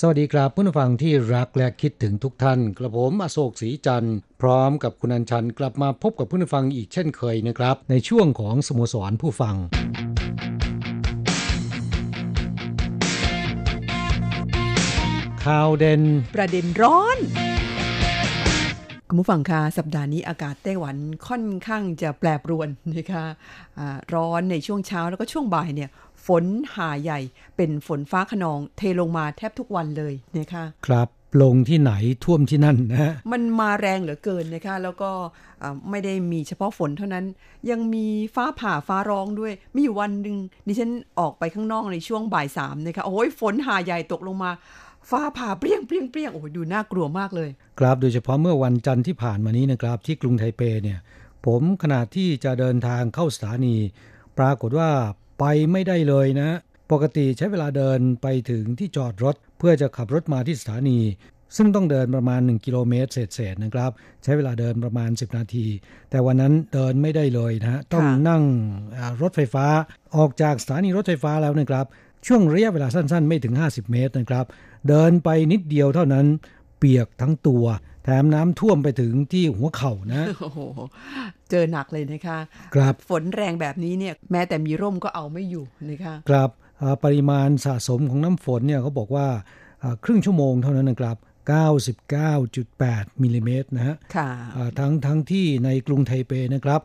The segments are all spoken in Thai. สวัสดีครับผู้ฟังที่รักและคิดถึงทุกท่านกระผมอโศกศรีจันทร์พร้อมกับคุณอัญชันกลับมาพบกับผู้ฟังอีกเช่นเคยนะครับในช่วงของสโมสรผู้ฟังข่าวเด่นประเด็นร้อนคุณผู้ฟังคะสัปดาห์นี้อากาศไต้หวันค่อนข้างจะแปรปรวนนะคะร้อนในช่วงเช้าแล้วก็ช่วงบ่ายเนี่ยฝนหาใหญ่เป็นฝนฟ้าคะนองเทลงมาแทบทุกวันเลยนะคะครับลงที่ไหนท่วมที่นั่นนะมันมาแรงเหลือเกินนะคะแล้วก็ไม่ได้มีเฉพาะฝนเท่านั้นยังมีฟ้าผ่าฟ้าร้องด้วยมีอยู่วันนึงดิฉันออกไปข้างนอกในช่วงบ่ายสามนะคะโอ้ยฝนหาใหญ่ตกลงมาฟ้าผ่าเปรี้ยงเปรี้ยงเปรี้ยงโอ้ยดูน่ากลัวมากเลยครับโดยเฉพาะเมื่อวันจันทร์ที่ผ่านมานี้นะครับที่กรุงไทเปเนี่ยผมขณะที่จะเดินทางเข้าสถานีปรากฏว่าไปไม่ได้เลยนะปกติใช้เวลาเดินไปถึงที่จอดรถเพื่อจะขับรถมาที่สถานีซึ่งต้องเดินประมาณ1กิโลเมตรเศษๆนะครับใช้เวลาเดินประมาณ10นาทีแต่วันนั้นเดินไม่ได้เลยนะต้องนั่งรถไฟฟ้าออกจากสถานีรถไฟฟ้าแล้วนะครับช่วงระยะเวลาสั้นๆไม่ถึง50เมตรนะครับเดินไปนิดเดียวเท่านั้นเปียกทั้งตัวแถมน้ำท่วมไปถึงที่หัวเข่านะโอ้โหเจอหนักเลยนะคะครับฝนแรงแบบนี้เนี่ยแม้แต่มีร่มก็เอาไม่อยู่นะคะครับปริมาณสะสมของน้ำฝนเนี่ยเขาบอกว่าครึ่งชั่วโมงเท่านั้นนะครับ 99.8 มิลลิเมตรนะฮะทั้งที่ในกรุงไทเปนะครับ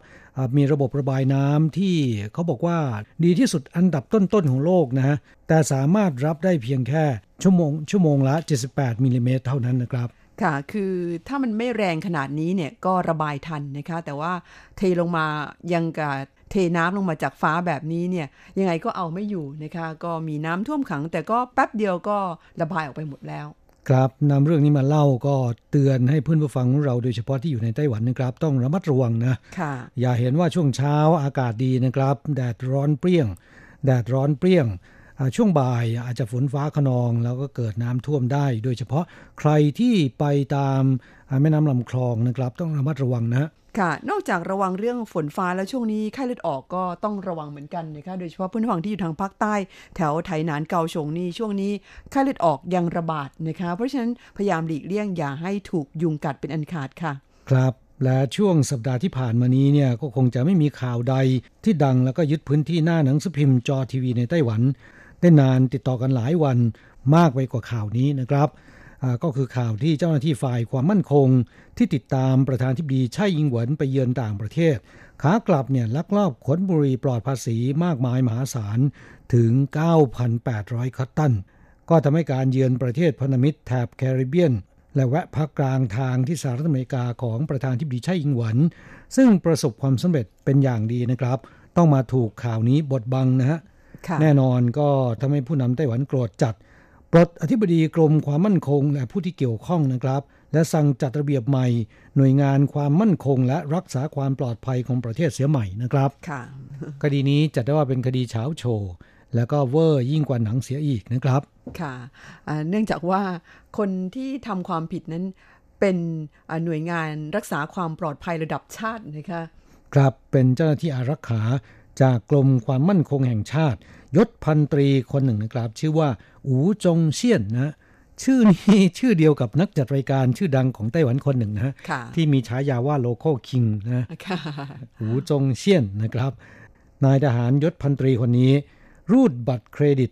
มีระบบระบายน้ำที่เขาบอกว่าดีที่สุดอันดับต้นๆของโลกนะฮะแต่สามารถรับได้เพียงแค่ชั่วโมงละ78มิลลิเมตรเท่านั้นนะครับค่ะคือถ้ามันไม่แรงขนาดนี้เนี่ยก็ระบายทันนะคะแต่ว่าเทลงมายังกับเทน้ำลงมาจากฟ้าแบบนี้เนี่ยยังไงก็เอาไม่อยู่นะคะก็มีน้ำท่วมขังแต่ก็แป๊บเดียวก็ระบายออกไปหมดแล้วครับนำเรื่องนี้มาเล่าก็เตือนให้เพื่อนผู้ฟังของเราโดยเฉพาะที่อยู่ในไต้หวันนะครับต้องระมัดระวังนะค่ะอย่าเห็นว่าช่วงเช้าอากาศดีนะครับแดดร้อนเปรี้ยงช่วงบ่ายอาจจะฝนฟ้าคะนองแล้วก็เกิดน้ำท่วมได้โดยเฉพาะใครที่ไปตามแม่น้ำลำคลองนะครับต้องระมัดระวังนะค่ะนอกจากระวังเรื่องฝนฟ้าแล้วช่วงนี้ไข้เลือดออกก็ต้องระวังเหมือนกันนะคะโดยเฉพาะพื้นที่ฝั่งที่อยู่ทางภาคใต้แถวไถหนานเกาฉงนี่ช่วงนี้ไข้เลือดออกยังระบาดนะคะเพราะฉะนั้นพยายามหลีกเลี่ยงอย่าให้ถูกยุงกัดเป็นอันขาดค่ะครับและช่วงสัปดาห์ที่ผ่านมานี้เนี่ยก็คงจะไม่มีข่าวใดที่ดังแล้วก็ยึดพื้นที่หน้าหนังสือพิมพ์จอทีวีในไต้หวันได้นานติดต่อกันหลายวันมากไปกว่าข่าวนี้นะครับก็คือข่าวที่เจ้าหน้าที่ฝ่ายความมั่นคงที่ติดตามประธานาธิบดีไช่อิงเหวินไปเยือนต่างประเทศขากลับเนี่ยลักลอบขนบุหรี่ปลอดภาษีมากมายมหาศาลถึง 9,800 คัตตันก็ทำให้การเยือนประเทศพันธมิตรแถบแคริบเบียนและแวะพักกลางทางที่สหรัฐอเมริกาของประธานาธิบดีไช่อิงเหวินซึ่งประสบความสำเร็จเป็นอย่างดีนะครับต้องมาถูกข่าวนี้บดบังนะฮะแน่นอนก็ทำให้ผู้นำไต้หวันโกรธจัดปลดอธิบดีกรมความมั่นคงและผู้ที่เกี่ยวข้องนะครับและสั่งจัดระเบียบใหม่หน่วยงานความมั่นคงและรักษาความปลอดภัยของประเทศเสียใหม่นะครับคดีนี้จัดได้ว่าเป็นคดีเฉาโชว์แล้วก็เวอร์ยิ่งกว่าหนังเสียอีกนะครับค่ะเนื่องจากว่าคนที่ทำความผิดนั้นเป็นหน่วยงานรักษาความปลอดภัยระดับชาตินะคะครับเป็นเจ้าหน้าที่อารักขาจากกรมความมั่นคงแห่งชาติยศพันตรีคนหนึ่งนะครับชื่อว่าอูจงเซียนนะชื่อนี้ชื่อเดียวกับนักจัดรายการชื่อดังของไต้หวันคนหนึ่งนะที่มีฉายาว่าโลโก้คิงนะอูจงเซียนนะครับนายทหารยศพันตรีคนนี้รูดบัตรเครดิต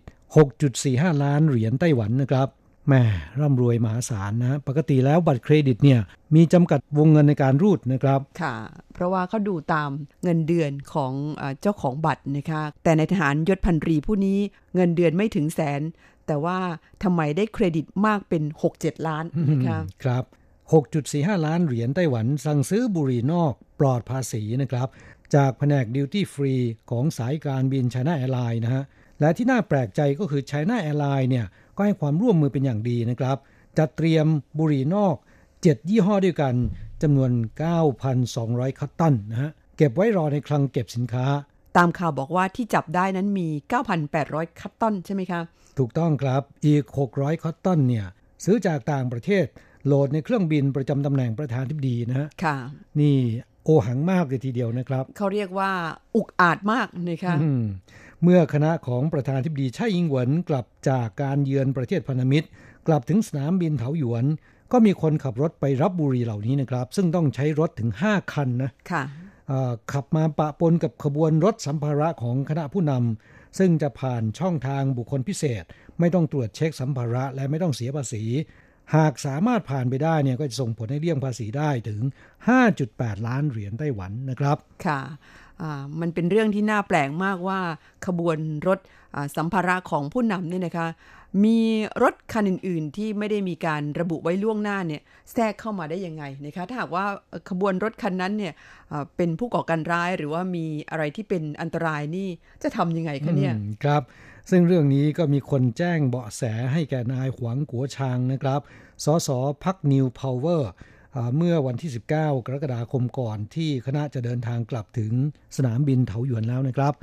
6.45 ล้านเหรียญไต้หวันนะครับ แม่ร่ำรวยมหาศาลนะปกติแล้วบัตรเครดิตเนี่ยมีจำกัดวงเงินในการรูดนะครับค่ะเพราะว่าเขาดูตามเงินเดือนของเจ้าของบัตรนะคะแต่ในทหารยศพันตรีผู้นี้เงินเดือนไม่ถึงแสนแต่ว่าทำไมได้เครดิตมากเป็น 6-7 ล้านนะคะครับ 6.45 ล้านเหรียญไต้หวันสั่งซื้อบุหรี่นอกปลอดภาษีนะครับจากแผนก Duty Free ของสายการบิน China Airlines นะฮะและที่น่าแปลกใจก็คือ China Airlines เนี่ยก็ให้ความร่วมมือเป็นอย่างดีนะครับจัดเตรียมบุหรี่นอก7ยี่ห้อด้วยกันจำนวน 9,200 คัตตันนะฮะเก็บไว้รอในคลังเก็บสินค้าตามข่าวบอกว่าที่จับได้นั้นมี 9,800 คัตตันใช่ไหมคะถูกต้องครับอีก600คัตตันเนี่ยซื้อจากต่างประเทศโหลดในเครื่องบินประจำตำแหน่งประธานาธิบดีนะฮะค่ะนี่โอหังมากเลยทีเดียวนะครับเขาเรียกว่าอุกอาจมากนะคะเมื่อคณะของประธานาธิบดีไช่อิงเหวินกลับจากการเยือนประเทศพันธมิตรกลับถึงสนามบินเถาหยวนก็มีคนขับรถไปรับบุหรี่เหล่านี้นะครับซึ่งต้องใช้รถถึง5คันนะค่ะขับมาปะปนกับขบวนรถสัมภาระของคณะผู้นำซึ่งจะผ่านช่องทางบุคคลพิเศษไม่ต้องตรวจเช็คสัมภาระและไม่ต้องเสียภาษีหากสามารถผ่านไปได้เนี่ยก็จะส่งผลให้เลี่ยงภาษีได้ถึง 5.8 ล้านเหรียญไต้หวันนะครับค่ะมันเป็นเรื่องที่น่าแปลกมากว่าขบวนรถสัมภาระของผู้นำเนี่ยนะคะมีรถคันอื่นๆที่ไม่ได้มีการระบุไว้ล่วงหน้าเนี่ยแทรกเข้ามาได้ยังไงนะคะถ้าหากว่าขบวนรถคันนั้นเนี่ยเป็นผู้ก่อการร้ายหรือว่ามีอะไรที่เป็นอันตรายนี่จะทำยังไงคะเนี่ยครับซึ่งเรื่องนี้ก็มีคนแจ้งเบาะแสให้แก่นายหวังกัวชางนะครับสสพรรคนิวพาวเวอร์เมื่อวันที่19กรกฎาคมก่อนที่คณะจะเดินทางกลับถึงสนามบินเถาหยวนแล้วนะครับ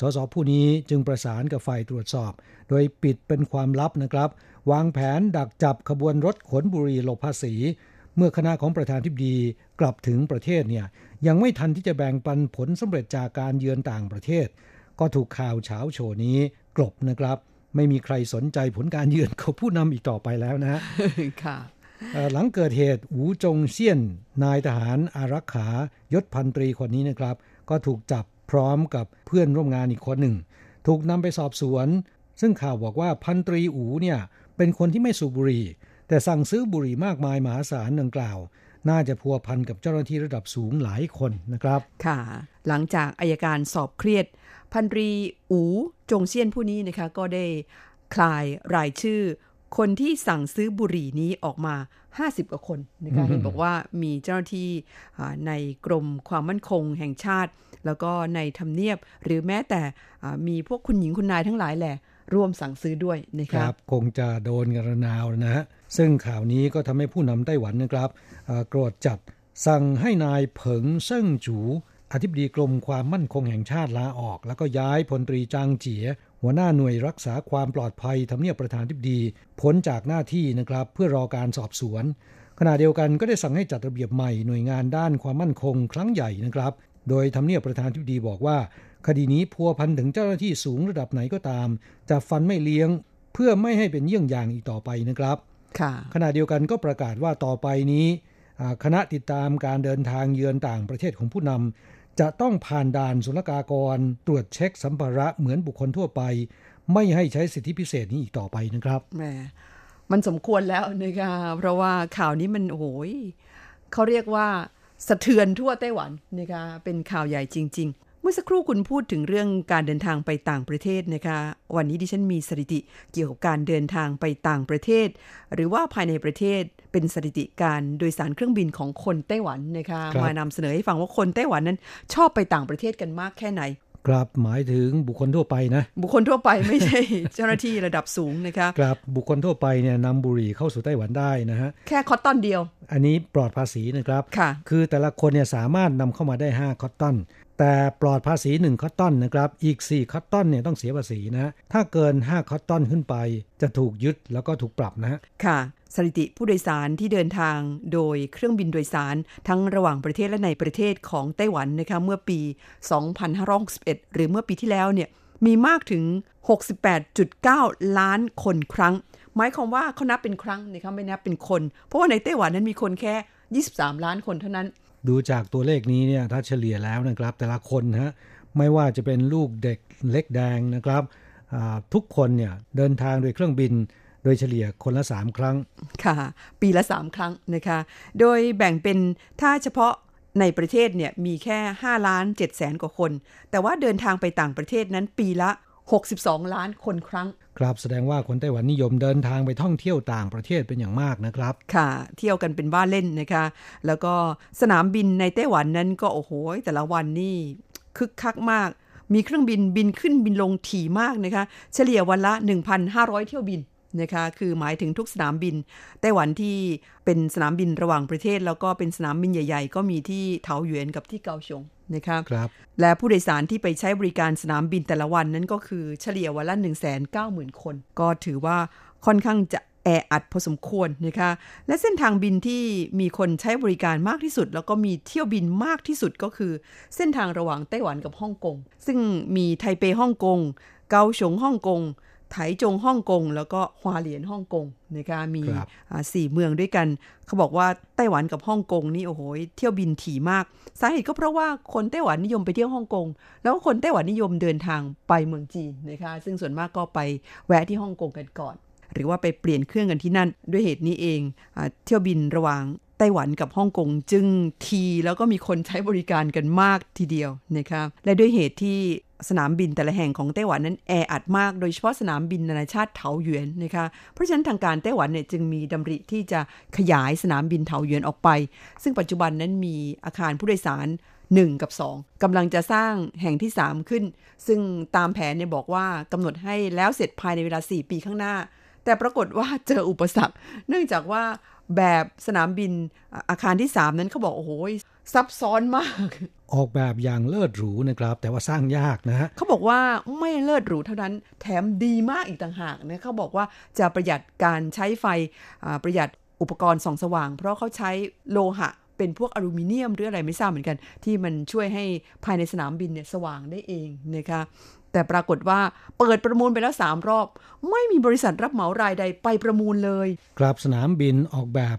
สสผู้นี้จึงประสานกับฝ่ายตรวจสอบโดยปิดเป็นความลับนะครับวางแผนดักจับขบวนรถขนบุหรี่หลบภาษีเมื่อคณะของประธานาธิบดีกลับถึงประเทศเนี่ยยังไม่ทันที่จะแบ่งปันผลสำเร็จจากการเยือนต่างประเทศก็ถูกข่าวเช้าโชว์นี้กลบนะครับไม่มีใครสนใจผลการเยือนของผู้นำอีกต่อไปแล้วนะค่ะหลังเกิดเหตุอูจงเซียนนายทหารอารักขายศพันตรีคนนี้นะครับก็ถูกจับพร้อมกับเพื่อนร่วมงานอีกคนหนึ่งถูกนำไปสอบสวนซึ่งข่าวบอกว่าพันตรีอูเนี่ยเป็นคนที่ไม่สูบบุหรี่แต่สั่งซื้อบุหรี่มากมายมหาศาลดังกล่าวน่าจะพัวพันกับเจ้าหน้าที่ระดับสูงหลายคนนะครับค่ะหลังจากอัยการสอบเครียดพันตรีอูจงเซียนผู้นี้นะคะก็ได้คลายรายชื่อคนที่สั่งซื้อบุหรี่นี้ออกมา50กว่าคนนะคะเห็นบอกว่ามีเจ้าหน้าที่ในกรมความมั่นคงแห่งชาติแล้วก็ในทำเนียบหรือแม้แต่มีพวกคุณหญิงคุณนายทั้งหลายแหละร่วมสั่งซื้อด้วยนะครับคงจะโดนกระนาวนะฮะซึ่งข่าวนี้ก็ทำให้ผู้นำไต้หวันนะครับโกรธจัดสั่งให้นายเผิงเซิ่งจูอธิบดีกรมความมั่นคงแห่งชาติลาออกแล้วก็ย้ายพลตรีจางเจี๋ยหัวหน้าหน่วยรักษาความปลอดภัยทำเนียบประธานาธิบดีพ้นจากหน้าที่นะครับเพื่อรอการสอบสวนขณะเดียวกันก็ได้สั่งให้จัดระเบียบใหม่หน่วยงานด้านความมั่นคงครั้งใหญ่นะครับโดยทำเนียบประธานาธิบดีบอกว่าคดีนี้พัวพันถึงเจ้าหน้าที่สูงระดับไหนก็ตามจะฟันไม่เลี้ยงเพื่อไม่ให้เป็นเยี่ยงอย่างอีกต่อไปนะครับขณะเดียวกันก็ประกาศว่าต่อไปนี้คณะติดตามการเดินทางเยือนต่างประเทศของผู้นำจะต้องผ่านด่านศุลกากรตรวจเช็คสัมภาระเหมือนบุคคลทั่วไปไม่ให้ใช้สิทธิพิเศษนี้อีกต่อไปนะครับแหมมันสมควรแล้วนะคะเพราะว่าข่าวนี้มันโอ้ยเขาเรียกว่าสะเทือนทั่วไต้หวันนะคะเป็นข่าวใหญ่จริงๆเมื่อสักครู่คุณพูดถึงเรื่องการเดินทางไปต่างประเทศนะคะวันนี้ดิฉันมีสถิติเกี่ยวกับการเดินทางไปต่างประเทศหรือว่าภายในประเทศเป็นสถิติการโดยสารเครื่องบินของคนไต้หวันนะคะมานำเสนอให้ฟังว่าคนไต้หวันนั้นชอบไปต่างประเทศกันมากแค่ไหนครับหมายถึงบุคคลทั่วไปนะบุคคลทั่วไปไม่ใช่เจ้าหน้าที่ระดับสูงนะคะครับบุคคลทั่วไปเนี่ยนำบุหรี่เข้าสู่ไต้หวันได้นะฮะแค่คอตตอนเดียวอันนี้ปลอดภาษีนะครับค่ะคือแต่ละคนเนี่ยสามารถนำเข้ามาได้5คอตตอนแต่ปลอดภาษี1คอตตอนนะครับอีก4คอตตอนเนี่ยต้องเสียภาษีนะถ้าเกิน5คอตตอนขึ้นไปจะถูกยึดแล้วก็ถูกปรับนะฮะค่ะสถิติผู้โดยสารที่เดินทางโดยเครื่องบินโดยสารทั้งระหว่างประเทศและในประเทศของไต้หวันนะคะเมื่อปี 2561 หรือเมื่อปีที่แล้วเนี่ยมีมากถึง 68.9 ล้านคนครั้งหมายความว่าเขานับเป็นครั้งนะคะไม่นับเป็นคนเพราะว่าในไต้หวันนั้นมีคนแค่23ล้านคนเท่านั้นดูจากตัวเลขนี้เนี่ยถ้าเฉลี่ยแล้วนะครับแต่ละคนฮะไม่ว่าจะเป็นลูกเด็กเล็กแดงนะครับทุกคนเนี่ยเดินทางโดยเครื่องบิน โดยเฉลี่ยคนละ3ครั้งค่ะปีละ3ครั้งนะคะโดยแบ่งเป็นถ้าเฉพาะในประเทศเนี่ยมีแค่ 5,700,000 กว่าคนแต่ว่าเดินทางไปต่างประเทศนั้นปีละ62ล้านคนครั้งครับแสดงว่าคนไต้หวันนิยมเดินทางไปท่องเที่ยวต่างประเทศเป็นอย่างมากนะครับค่ะเที่ยวกันเป็นบ้านเล่นนะคะแล้วก็สนามบินในไต้หวันนั้นก็โอ้โหแต่ละวันนี่คึกคักมากมีเครื่องบินบินขึ้นบินลงถี่มากนะคะเฉลี่ยวันละ 1,500 เที่ยวบินนะคะคือหมายถึงทุกสนามบินไต้หวันที่เป็นสนามบินระหว่างประเทศแล้วก็เป็นสนามบินใหญ่ๆก็มีที่เถาหยวนกับที่เกาชงนะครับและผู้โดยสารที่ไปใช้บริการสนามบินแต่ละวันนั้นก็คือเฉลี่ยวันละ 190,000 คนก็ถือว่าค่อนข้างจะแออัดพอสมควรนะคะและเส้นทางบินที่มีคนใช้บริการมากที่สุดแล้วก็มีเที่ยวบินมากที่สุดก็คือเส้นทางระหว่างไต้หวันกับฮ่องกงซึ่งมีไทเปฮ่องกงเกาสงฮ่องกงไถจงฮ่องกงแล้วก็ฮวาเหลียนฮ่องกงนะคะมี4เมืองด้วยกันเขาบอกว่าไต้หวันกับฮ่องกงนี่โอ้โหเที่ยวบินถี่มากสาเหตุก็เพราะว่าคนไต้หวันนิยมไปเที่ยวฮ่องกงแล้วคนไต้หวันนิยมเดินทางไปเมืองจีนนะคะซึ่งส่วนมากก็ไปแวะที่ฮ่องกงกันก่อนหรือว่าไปเปลี่ยนเครื่องกันที่นั่นด้วยเหตุนี้เองเที่ยวบินระหว่างไต้หวันกับฮ่องกงจึงทีแล้วก็มีคนใช้บริการกันมากทีเดียวนะคะและด้วยเหตุที่สนามบินแต่ละแห่งของไต้หวันนั้นแออัดมากโดยเฉพาะสนามบินนานาชาติเถาหยวนนะคะเพราะฉะนั้นทางการไต้หวันเนี่ยจึงมีดำริที่จะขยายสนามบินเถาหยวนออกไปซึ่งปัจจุบันนั้นมีอาคารผู้โดยสาร1กับ2กำลังจะสร้างแห่งที่3ขึ้นซึ่งตามแผนเนี่ยบอกว่ากำหนดให้แล้วเสร็จภายในเวลา4ปีข้างหน้าแต่ปรากฏว่าเจออุปสรรคเนื่องจากว่าแบบสนามบินอาคารที่3นั้นเขาบอกโอ้โหซับซ้อนมากออกแบบอย่างเลิศหรูนะครับแต่ว่าสร้างยากนะฮะเขาบอกว่าไม่เลิศหรูเท่านั้นแถมดีมากอีกต่างหากนะเขาบอกว่าจะประหยัดการใช้ไฟประหยัดอุปกรณ์ส่องสว่างเพราะเขาใช้โลหะเป็นพวกอลูมิเนียมหรืออะไรไม่ทราบเหมือนกันที่มันช่วยให้ภายในสนามบินเนี่ยสว่างได้เองนะคะแต่ปรากฏว่าเปิดประมูลไปแล้ว3รอบไม่มีบริษัทรับเหมารายใดไปประมูลเลยครับสนามบินออกแบบ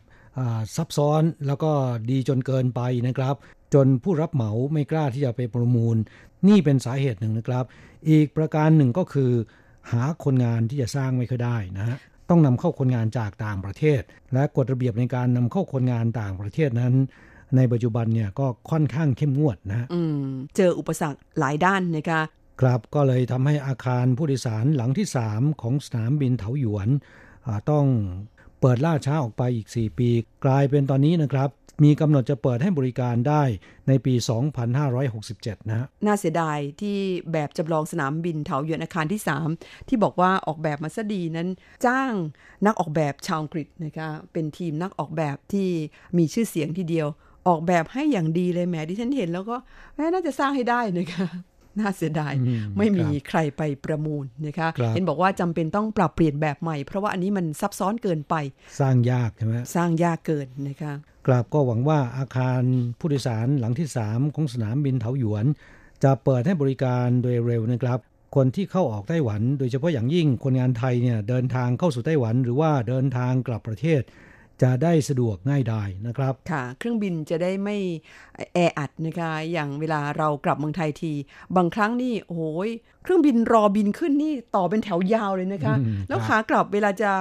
ซับซ้อนแล้วก็ดีจนเกินไปนะครับจนผู้รับเหมาไม่กล้าที่จะไปประมูลนี่เป็นสาเหตุหนึ่งนะครับอีกประการหนึ่งก็คือหาคนงานที่จะสร้างไม่ค่อยได้นะฮะต้องนำเข้าคนงานจากต่างประเทศและกฎระเบียบในการนำเข้าคนงานต่างประเทศนั้นในปัจจุบันเนี่ยก็ค่อนข้างเข้มงวดนะเจออุปสรรคหลายด้านนะคะครับก็เลยทำให้อาคารผู้โดยสารหลังที่3ของสนามบินเถาหยวนต้องเปิดล่าช้าออกไปอีก4ปีกลายเป็นตอนนี้นะครับมีกำหนดจะเปิดให้บริการได้ในปี 2567 นะน่าเสียดายที่แบบจำลองสนามบินเถาหยวนอาคารที่3ที่บอกว่าออกแบบมาซะดีนั้นจ้างนักออกแบบชาวอังกฤษนะคะเป็นทีมนักออกแบบที่มีชื่อเสียงทีเดียวออกแบบให้อย่างดีเลยแหมดิฉันเห็นแล้วก็น่าจะสร้างให้ได้นะคะน่าเสียดายไม่มีใครไปประมูลนะคะเห็นบอกว่าจำเป็นต้องปรับเปลี่ยนแบบใหม่เพราะว่าอันนี้มันซับซ้อนเกินไปสร้างยากใช่ไหมสร้างยากเกินนะคะกราบก็หวังว่าอาคารผู้โดยสารหลังที่3ของสนามบินเถาหยวนจะเปิดให้บริการโดยเร็วนะครับคนที่เข้าออกไต้หวันโดยเฉพาะอย่างยิ่งคนงานไทยเนี่ยเดินทางเข้าสู่ไต้หวันหรือว่าเดินทางกลับประเทศจะได้สะดวกง่ายดายนะครับค่ะเครื่องบินจะได้ไม่แออัดนะคะอย่างเวลาเรากลับเมืองไทยทีบางครั้งนี่โอ้ยเครื่องบินรอบินขึ้นนี่ต่อเป็นแถวยาวเลยนะคะแล้วขากลับเวลาจะ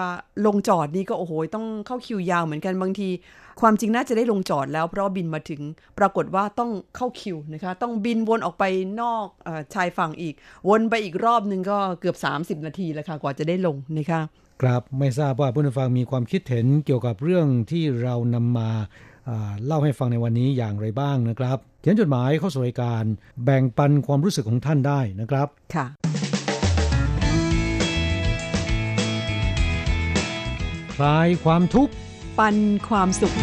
ลงจอดนี่ก็โอ้โหต้องเข้าคิวยาวเหมือนกันบางทีความจริงน่าจะได้ลงจอดแล้วเพราะบินมาถึงปรากฏว่าต้องเข้าคิวนะคะต้องบินวนออกไปนอกชายฝั่งอีกวนไปอีกรอบนึงก็เกือบ30นาทีแล้วค่ะกว่าจะได้ลงนะคะครับไม่ทราบว่าผู้ฟังมีความคิดเห็นเกี่ยวกับเรื่องที่เรานำมาเล่าให้ฟังในวันนี้อย่างไรบ้างนะครับเขียนจดหมายเข้าสู่รายการแบ่งปันความรู้สึกของท่านได้นะครับค่ะคลายความทุกข์ปันความสุข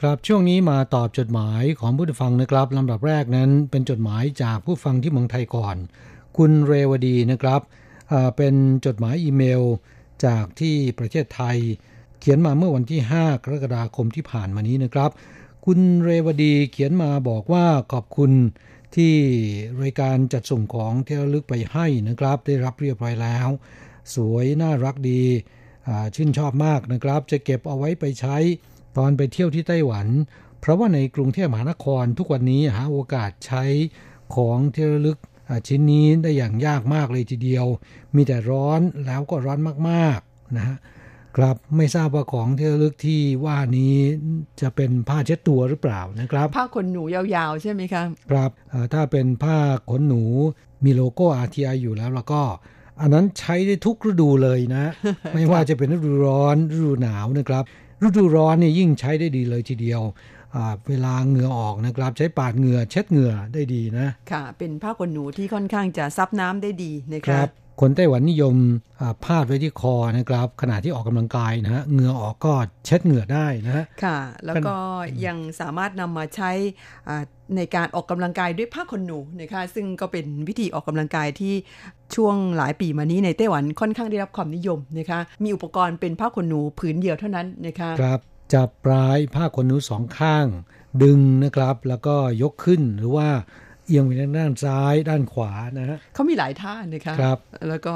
ครับช่วงนี้มาตอบจดหมายของผู้ฟังนะครับลำดับแรกนั้นเป็นจดหมายจากผู้ฟังที่เมืองไทยก่อนคุณเรวดีนะครับเป็นจดหมายอีเมลจากที่ประเทศไทยเขียนมาเมื่อวันที่5กรกฎาคมที่ผ่านมานี้นะครับคุณเรวดีเขียนมาบอกว่าขอบคุณที่รายการจัดส่งของที่ระลึกไปให้นะครับได้รับเรียบร้อยแล้วสวยน่ารักดีชื่นชอบมากนะครับจะเก็บเอาไว้ไปใช้ตอนไปเที่ยวที่ไต้หวันเพราะว่าในกรุงเทพมหานครทุกวันนี้หาโอกาสใช้ของที่ระลึก ชิ้นนี้ได้อย่างยากมากเลยทีเดียวมีแต่ร้อนแล้วก็ร้อนมากๆนะครับไม่ทราบว่าของที่ระลึกที่ว่านี้จะเป็นผ้าเช็ดตัวหรือเปล่านะครับผ้าขนหนูยาวๆใช่ไหมครับครับถ้าเป็นผ้าขนหนูมีโลโก้ RTI อยู่แล้วก็อันนั้นใช้ได้ทุกฤดูเลยนะ ไม่ว่าจะเป็นฤดูร้อนฤดูหนาวนะครับฤดูร้อนนี่ยิ่งใช้ได้ดีเลยทีเดียวเวลาเหงื่อออกนะครับใช้ปาดเหงื่อเช็ดเหงื่อได้ดีนะค่ะเป็นผ้าขนหนูที่ค่อนข้างจะซับน้ำได้ดีนะครับคนไต้หวันนิยมพาดไว้ที่คอนะครับขณะที่ออกกำลังกายนะฮะเหงื่อออกก็เช็ดเหงื่อได้นะฮะค่ะแล้วก็ยังสามารถนำมาใช้ในการออกกำลังกายด้วยผ้าขนหนูนะคะซึ่งก็เป็นวิธีออกกำลังกายที่ช่วงหลายปีมานี้ในไต้หวันค่อนข้างได้รับความนิยมนะคะมีอุปกรณ์เป็นผ้าขนหนูผืนเดียวเท่านั้นนะคะครับจับปลายผ้าขนหนูสองข้างดึงนะครับแล้วก็ยกขึ้นหรือว่าเอียงไปทางด้านซ้ายด้านขวานะฮะเขามีหลายท่านะคะครับแล้วก็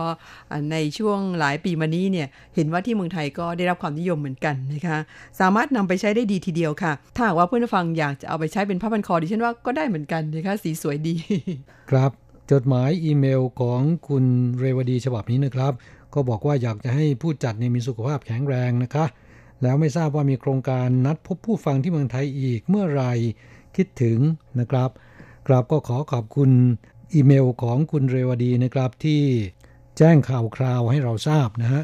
ในช่วงหลายปีมานี้เนี่ยเห็นว่าที่เมืองไทยก็ได้รับความนิยมเหมือนกันนะคะสามารถนำไปใช้ได้ดีทีเดียวค่ะถ้าว่าเพื่อนฟังอยากจะเอาไปใช้เป็นผ้าพันคอดิฉันว่าก็ได้เหมือนกันนะคะสีสวยดีครับจดหมายอีเมลของคุณเรวดีฉบับนี้นะครับก็บอกว่าอยากจะให้ผู้จัดมีสุขภาพแข็งแรงนะคะแล้วไม่ทราบว่ามีโครงการนัดพบผู้ฟังที่เมืองไทยอีกเมื่อไรคิดถึงนะครับครับก็ขอขอบคุณอีเมลของคุณเรวดีนะครับที่แจ้งข่าวคราวให้เราทราบนะฮะ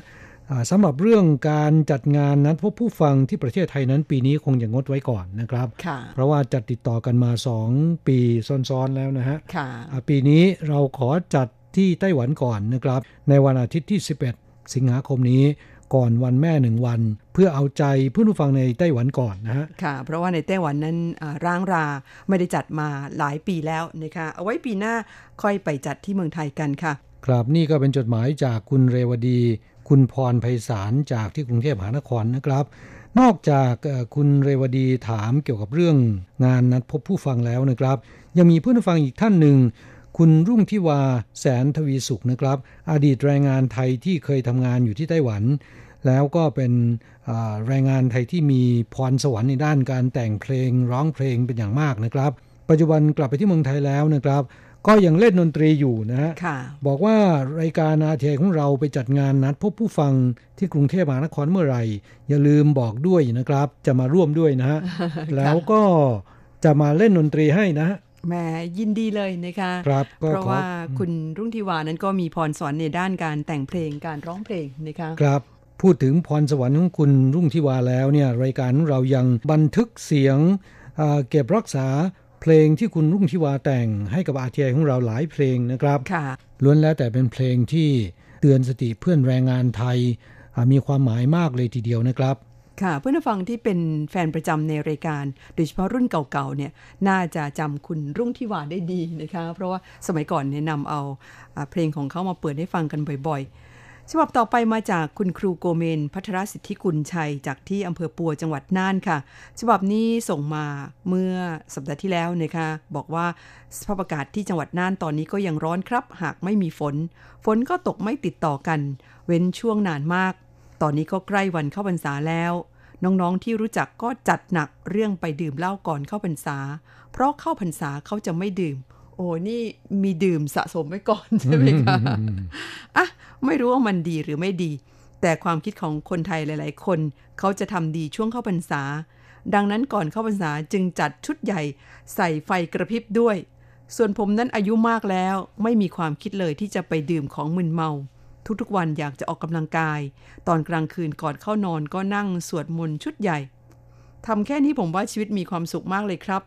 สำหรับเรื่องการจัดงานนัดพบผู้ฟังที่ประเทศไทยนั้นปีนี้คงอย่างงดไว้ก่อนนะครับเพราะว่าจัดติดต่อกันมา2ปีซ้อนๆแล้วนะฮะปีนี้เราขอจัดที่ไต้หวันก่อนนะครับในวันอาทิตย์ที่11สิงหาคมนี้ก่อนวันแม่1วันเพื่อเอาใจเพื่อนผู้ฟังในไต้หวันก่อนนะฮะค่ะเพราะว่าในไต้หวันนั้นร่างราไม่ได้จัดมาหลายปีแล้วนะคะเอาไว้ปีหน้าค่อยไปจัดที่เมืองไทยกันค่ะครับนี่ก็เป็นจดหมายจากคุณเรวดีคุณพรไพศาลจากที่กรุงเทพมหานครนะครับนอกจากคุณเรวดีถามเกี่ยวกับเรื่องงานนัดพบผู้ฟังแล้วนะครับยังมีเพื่อนผู้ฟังอีกท่านนึงคุณรุ่งทิวาแสนทวีสุขนะครับอดีตแรงงานไทยที่เคยทำงานอยู่ที่ไต้หวันแล้วก็เป็นแรงงานไทยที่มีพรสวรรค์ในด้านการแต่งเพลงร้องเพลงเป็นอย่างมากนะครับปัจจุบันกลับไปที่เมืองไทยแล้วนะครับก็ยังเล่นดนตรีอยู่นะฮะบอกว่ารายการอาเทของเราไปจัดงานนัดพบผู้ฟังที่กรุงเทพมหานครเมื่อไหร่อย่าลืมบอกด้วยนะครับจะมาร่วมด้วยนะฮะแล้วก็จะมาเล่นดนตรีให้นะแม่ยินดีเลยนะคะเพราะว่าคุณรุ่งทิวานั้นก็มีพรสวรรค์ในด้านการแต่งเพลงการร้องเพลงนะคะครับพูดถึงพรสวรรค์ของคุณรุ่งทิวาแล้วเนี่ยรายการเรายังบันทึกเสียงเก็บรักษาเพลงที่คุณรุ่งทิวาแต่งให้กับ RTI ของเราหลายเพลงนะครับล้วนแล้วแต่เป็นเพลงที่เตือนสติเพื่อนแรงงานไทยมีความหมายมากเลยทีเดียวนะครับค่ะเพื่อนผู้ฟังที่เป็นแฟนประจำในรายการโดยเฉพาะรุ่นเก่าๆเนี่ยน่าจะจำคุณรุ่งทิวาได้ดีนะคะเพราะว่าสมัยก่อนเนี่ยนำเอาเพลงของเขามาเปิดให้ฟังกันบ่อยๆฉบับต่อไปมาจากคุณครูโกเมนพัทรสิทธิกุลชัยจากที่อำเภอปัวจังหวัดน่านค่ะฉบับนี้ส่งมาเมื่อสัปดาห์ที่แล้วนะคะบอกว่าสภาพอากาศที่จังหวัดน่านตอนนี้ก็ยังร้อนครับหากไม่มีฝนฝนก็ตกไม่ติดต่อกันเว้นช่วงนานมากตอนนี้ก็ใกล้วันเข้าพรรษาแล้วน้องๆที่รู้จักก็จัดหนักเรื่องไปดื่มเหล้าก่อนเข้าพรรษาเพราะเข้าพรรษาเขาจะไม่ดื่มโอ้นี่มีดื่มสะสมไว้ก่อนใช่ไหมคะอ่ะไม่รู้ว่ามันดีหรือไม่ดีแต่ความคิดของคนไทยหลายๆคนเขาจะทำดีช่วงเข้าพรรษาดังนั้นก่อนเข้าพรรษาจึงจัดชุดใหญ่ใส่ไฟกระพริบด้วยส่วนผมนั้นอายุมากแล้วไม่มีความคิดเลยที่จะไปดื่มของมึนเมาทุกๆวันอยากจะออกกำลังกายตอนกลางคืนก่อนเข้านอนก็นั่งสวดมนต์ชุดใหญ่ทำแค่นี้ผมว่าชีวิตมีความสุขมากเลยครับ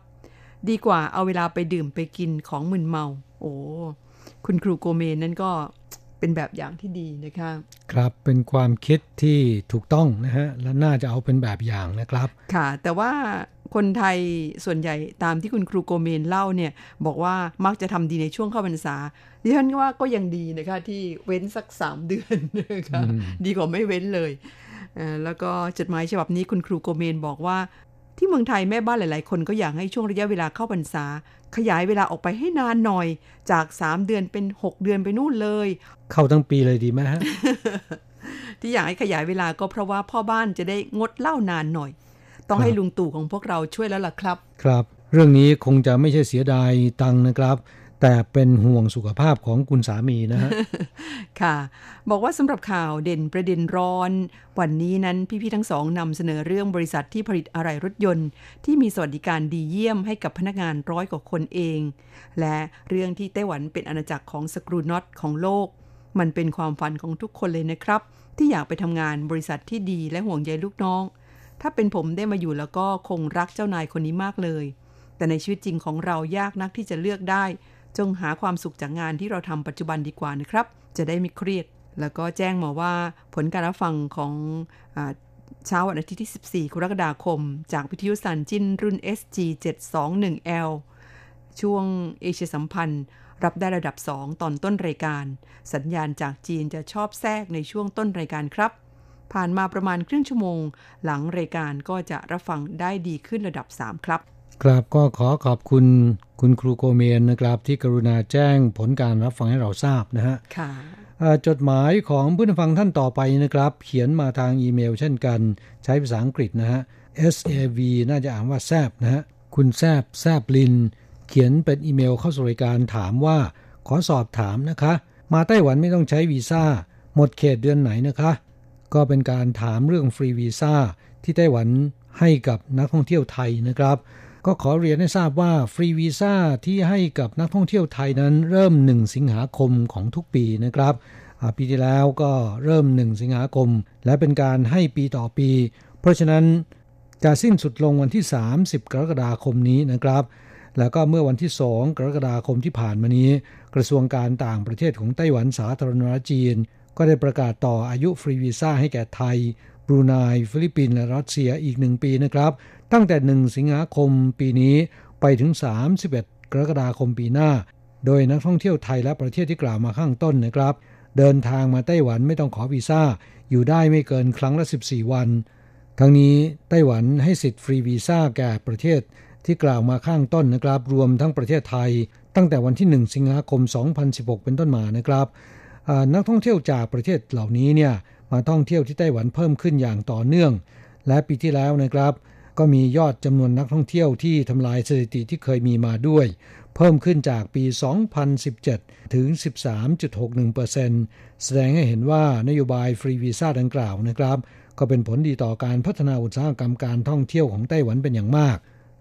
ดีกว่าเอาเวลาไปดื่มไปกินของมึนเมาโอ้คุณครูโกเมนนั่นก็เป็นแบบอย่างที่ดีนะคะครับเป็นความคิดที่ถูกต้องนะฮะและน่าจะเอาเป็นแบบอย่างนะครับค่ะแต่ว่าคนไทยส่วนใหญ่ตามที่คุณครูโกเมนเล่าเนี่ยบอกว่ามักจะทำดีในช่วงเข้าพรรษาดิฉันว่าก็ยังดีนะคะที่เว้นสัก3เดือนนะคะดีกว่าไม่เว้นเลยแล้วก็จดหมายฉบับนี้คุณครูโกเมนบอกว่าที่เมืองไทยแม่บ้านหลายๆคนก็อยากให้ช่วงระยะเวลาเข้าพรรษาขยายเวลาออกไปให้นานหน่อยจาก3เดือนเป็น6เดือนไปนู่นเลยเข้าทั้งปีเลยดีไหมฮะ ที่อยากให้ขยายเวลาก็เพราะว่าพ่อบ้านจะได้งดเหล้านานหน่อยต้องให้ลุงตู่ของพวกเราช่วยแล้วล่ะครับครับเรื่องนี้คงจะไม่ใช่เสียดายตังค์นะครับ แต่เป็นห่วงสุขภาพของคุณสามีนะฮะค่ะบอกว่าสำหรับข่าวเด่นประเด็นร้อนวันนี้นั้นพี่ๆทั้งสองนำเสนอเรื่องบริษัทที่ผลิตอะไหล่รถยนต์ที่มีสวัสดิการดีเยี่ยมให้กับพนักงาน100 กว่าคนเองและเรื่องที่ไต้หวันเป็นอาณาจักรของสกรูน็อตของโลกมันเป็นความฝันของทุกคนเลยนะครับที่อยากไปทำงานบริษัทที่ดีและห่วงใยลูกน้องถ้าเป็นผมได้มาอยู่แล้วก็คงรักเจ้านายคนนี้มากเลยแต่ในชีวิตจริงของเรายากนักที่จะเลือกได้จงหาความสุขจากงานที่เราทำปัจจุบันดีกว่านะครับจะได้ไม่เครียดแล้วก็แจ้งมาว่าผลการรับฟังของเช้าวันอาทิตย์ที่14 กรกฎาคมจากวิทยุซันจินรุ่น SG721L ช่วงเอเชียสัมพันธ์รับได้ระดับ2ตอนต้นรายการสัญญาณจากจีนจะชอบแทรกในช่วงต้นรายการครับผ่านมาประมาณครึ่งชั่วโมงหลังรายการก็จะรับฟังได้ดีขึ้นระดับ3ครับครับก็ขอขอบคุณคุณครูโกเมนนะครับที่กรุณาแจ้งผลการรับฟังให้เราทราบนะฮะค่ะจดหมายของผู้ฟังท่านต่อไปนะครับเขียนมาทางอีเมลเช่นกันใช้ภาษาอังกฤษนะฮะ SAV น่าจะอ่านว่าแซบนะฮะคุณแซบลินเขียนเป็นอีเมลเข้าสู่รายการถามว่าขอสอบถามนะคะมาไต้หวันไม่ต้องใช้วีซ่าหมดเขตเดือนไหนนะคะก็เป็นการถามเรื่องฟรีวีซ่าที่ไต้หวันให้กับนักท่องเที่ยวไทยนะครับก็ขอเรียนให้ทราบว่าฟรีวีซ่าที่ให้กับนักท่องเที่ยวไทยนั้นเริ่ม1 สิงหาคมของทุกปีนะครับปีที่แล้วก็เริ่ม1 สิงหาคมและเป็นการให้ปีต่อปีเพราะฉะนั้นจะสิ้นสุดลงวันที่30 กรกฎาคมนี้นะครับแล้วก็เมื่อวันที่2 กรกฎาคมที่ผ่านมานี้กระทรวงการต่างประเทศของไต้หวันสาธารณรัฐจีนก็ได้ประกาศต่ออายุฟรีวีซ่าให้แก่ไทยบรูไนฟิลิปปินส์และรัสเซียอีก1 ปีนะครับตั้งแต่1 สิงหาคมปีนี้ไปถึง31 กรกฎาคมปีหน้าโดยนักท่องเที่ยวไทยและประเทศที่กล่าวมาข้างต้นนะครับเดินทางมาไต้หวันไม่ต้องขอวีซ่าอยู่ได้ไม่เกินครั้งละ14 วันทั้งนี้ไต้หวันให้สิทธิ์ฟรีวีซ่าแก่ประเทศที่กล่าวมาข้างต้นนะครับรวมทั้งประเทศไทยตั้งแต่วันที่1 สิงหาคม2016เป็นต้นมานะครับนักท่องเที่ยวจากประเทศเหล่านี้เนี่ยมาท่องเที่ยวที่ไต้หวันเพิ่มขึ้นอย่างต่อเนื่องและปีที่แล้วนะครับก็มียอดจำนวนนักท่องเที่ยวที่ทำลายสถิติที่เคยมีมาด้วยเพิ่มขึ้นจากปี 2017 ถึง 13.61% แสดงให้เห็นว่านโยบายฟรีวีซ่าดังกล่าวนะครับก็เป็นผลดีต่อการพัฒนาอุตสาหกรรมการท่องเที่ยวของไต้หวันเป็นอย่างมาก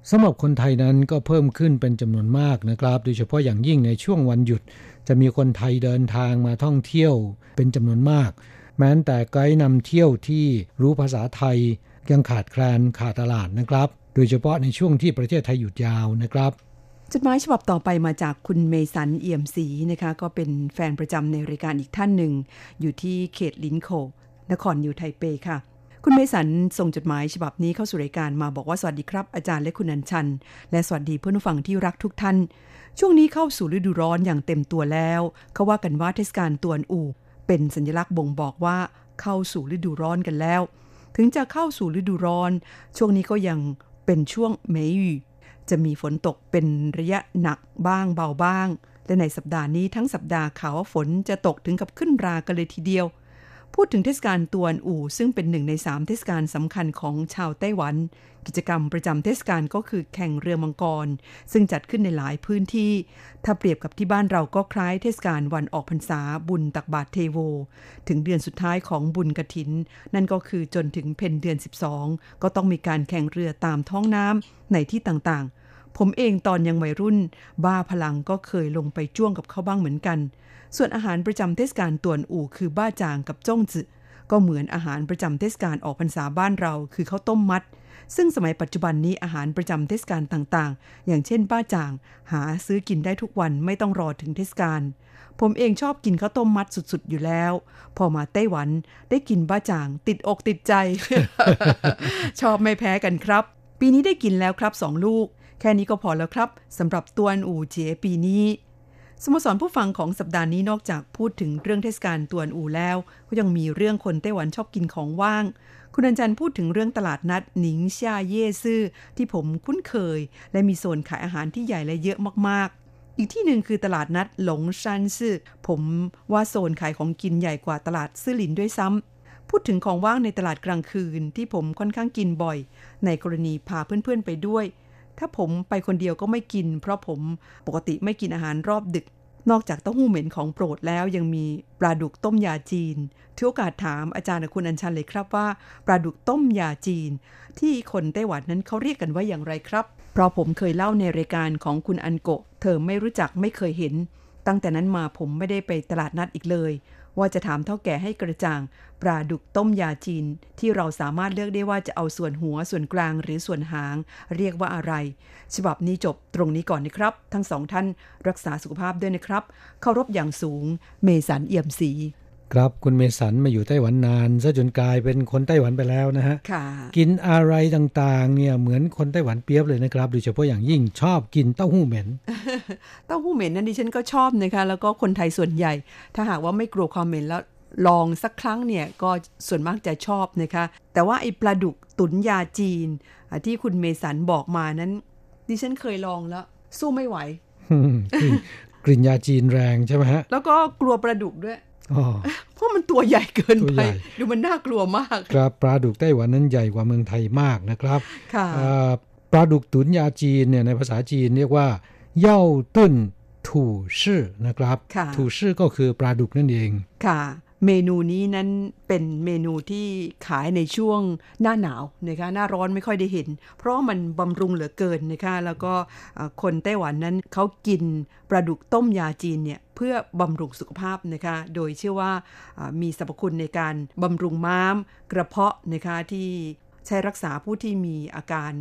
สำหรับคนไทยนั้นก็เพิ่มขึ้นเป็นจำนวนมากนะครับโดยเฉพาะอย่างยิ่งในช่วงวันหยุดจะมีคนไทยเดินทางมาท่องเที่ยวเป็นจำนวนมากแม้แต่ไกด์นำเที่ยวที่รู้ภาษาไทยยังขาดแคลนขาดตลาดนะครับโดยเฉพาะในช่วงที่ประเทศไทยหยุดยาวนะครับจดหมายฉบับต่อไปมาจากคุณเมสันเอี่ยมศรีนะคะก็เป็นแฟนประจำในรายการอีกท่านหนึ่งอยู่ที่เขตลินโคนครนิวยอร์กไทเปค่ะคุณเมสันส่งจดหมายฉบับนี้เข้าสู่รายการมาบอกว่าสวัสดีครับอาจารย์และคุณนันชันและสวัสดีเพื่อนผู้ฟังที่รักทุกท่านช่วงนี้เข้าสู่ฤดูร้อนอย่างเต็มตัวแล้วเขาว่ากันว่าเทศกาลตวนอูเป็นสัญลักษณ์บ่งบอกว่าเข้าสู่ฤดูร้อนกันแล้วถึงจะเข้าสู่ฤดูร้อนช่วงนี้ก็ยังเป็นช่วงเมยจะมีฝนตกเป็นระยะหนักบ้างเบาบ้างและในสัปดาห์นี้ทั้งสัปดาห์ข่าวว่าฝนจะตกถึงกับขึ้นรากันเลยทีเดียวพูดถึงเทศกาลตวนอู่ซึ่งเป็น1 ใน 3เทศกาลสำคัญของชาวไต้หวันกิจกรรมประจำเทศกาลก็คือแข่งเรือมังกรซึ่งจัดขึ้นในหลายพื้นที่ถ้าเปรียบกับที่บ้านเราก็คล้ายเทศกาลวันออกพรรษาบุญตักบาตรเทโวถึงเดือนสุดท้ายของบุญกฐินนั่นก็คือจนถึงเพ็ญเดือน12ก็ต้องมีการแข่งเรือตามท้องน้ำในที่ต่างๆผมเองตอนยังวัยรุ่นบ้าพลังก็เคยลงไปจ้วงกับเขาบ้างเหมือนกันส่วนอาหารประจำเทศกาลตวนอู่คือบ้าจางกับจ้งจื่อก็เหมือนอาหารประจำเทศกาลออกพรรษาบ้านเราคือข้าวต้มมัดซึ่งสมัยปัจจุบันนี้อาหารประจำเทศกาลต่างๆอย่างเช่นบ้าจางหาซื้อกินได้ทุกวันไม่ต้องรอถึงเทศกาลผมเองชอบกินข้าวต้มมัดสุดๆอยู่แล้วพอมาไต้หวันได้กินบ้าจางติดอกติดใจ ชอบไม่แพ้กันครับปีนี้ได้กินแล้วครับ2 ลูกแค่นี้ก็พอแล้วครับสำหรับตวนอู่เจ๋ปีนี้สโมสรผู้ฟังของสัปดาห์นี้นอกจากพูดถึงเรื่องเทศกาลตวนอู่แล้วก็ยังมีเรื่องคนไต้หวันชอบกินของว่างคุณอัญชันพูดถึงเรื่องตลาดนัดหนิงชาเย่ซื่อที่ผมคุ้นเคยและมีโซนขายอาหารที่ใหญ่และเยอะมากๆอีกที่หนึ่งคือตลาดนัดหลงชันซื่อผมว่าโซนขายของกินใหญ่กว่าตลาดซื่อหลินด้วยซ้ำพูดถึงของว่างในตลาดกลางคืนที่ผมค่อนข้างกินบ่อยในกรณีพาเพื่อนๆไปด้วย ถ้าผมไปคนเดียวก็ไม่กินเพราะผมปกติไม่กินอาหารรอบดึกนอกจากเต้าหู้เหม็นของโปรดแล้วยังมีปลาดุกต้มยาจีนถือโอกาสถามอาจารย์คุณอัญชันเลยครับว่าปลาดุกต้มยาจีนที่คนไต้หวันนั้นเขาเรียกกันว่าอย่างไรครับเพราะผมเคยเล่าในรายการของคุณอันโกะเธอไม่รู้จักไม่เคยเห็นตั้งแต่นั้นมาผมไม่ได้ไปตลาดนัดอีกเลยว่าจะถามเท่าแก่ให้กระจ่างปลาดุกต้มยาจีนที่เราสามารถเลือกได้ว่าจะเอาส่วนหัวส่วนกลางหรือส่วนหางเรียกว่าอะไรฉบับนี้จบตรงนี้ก่อนนะครับทั้งสองท่านรักษาสุขภาพด้วยนะครับเคารพอย่างสูงเมสันเอี่ยมศรีครับคุณเมสันมาอยู่ไต้หวันนานซะจนกลายเป็นคนไต้หวันไปแล้วนะฮะกินอะไรต่างๆเนี่ยเหมือนคนไต้หวันเปียบเลยนะครับโดยเฉพาะอย่างยิ่งชอบกินเต้าหู้เหม็น เต้าหู้เหม็นนั้นดิฉันก็ชอบนะคะแล้วก็คนไทยส่วนใหญ่ถ้าหากว่าไม่กลัวความเหม็นแล้วลองสักครั้งเนี่ยก็ส่วนมากจะชอบนะคะแต่ว่าไอ้ปลาดุกตุ๋นยาจีนที่คุณเมสันบอกมานั้นดิฉันเคยลองแล้วสู้ไม่ไหว กลิ่นยาจีนแรงใช่ไหมฮะแล้วก็กลัวปลาดุกด้วยเพราะมันตัวใหญ่เกินไปดูมันน่ากลัวมากครับปลาดุกไต้หวันนั้นใหญ่กว่าเมืองไทยมากนะครับปลาดุกตุ๋นยาจีนเนี่ยในภาษาจีนเรียกว่าเย่าต้นถูชื่อนะครับถูชื่อก็คือปลาดุกนั่นเองค่ะเมนูนี้นั้นเป็นเมนูที่ขายในช่วงหน้าหนาวนะคะหน้าร้อนไม่ค่อยได้เห็นเพราะมันบำรุงเหลือเกินนะคะแล้วก็คนไต้หวันนั้นเขากินปลาดุกต้มยาจีนเนี่ยเพื่อบำรุงสุขภาพนะคะโดยเชื่อว่ามีสรรพคุณในการบำรุงม้ามกระเพาะนะคะที่ใช้รักษาผู้ที่มีอาการ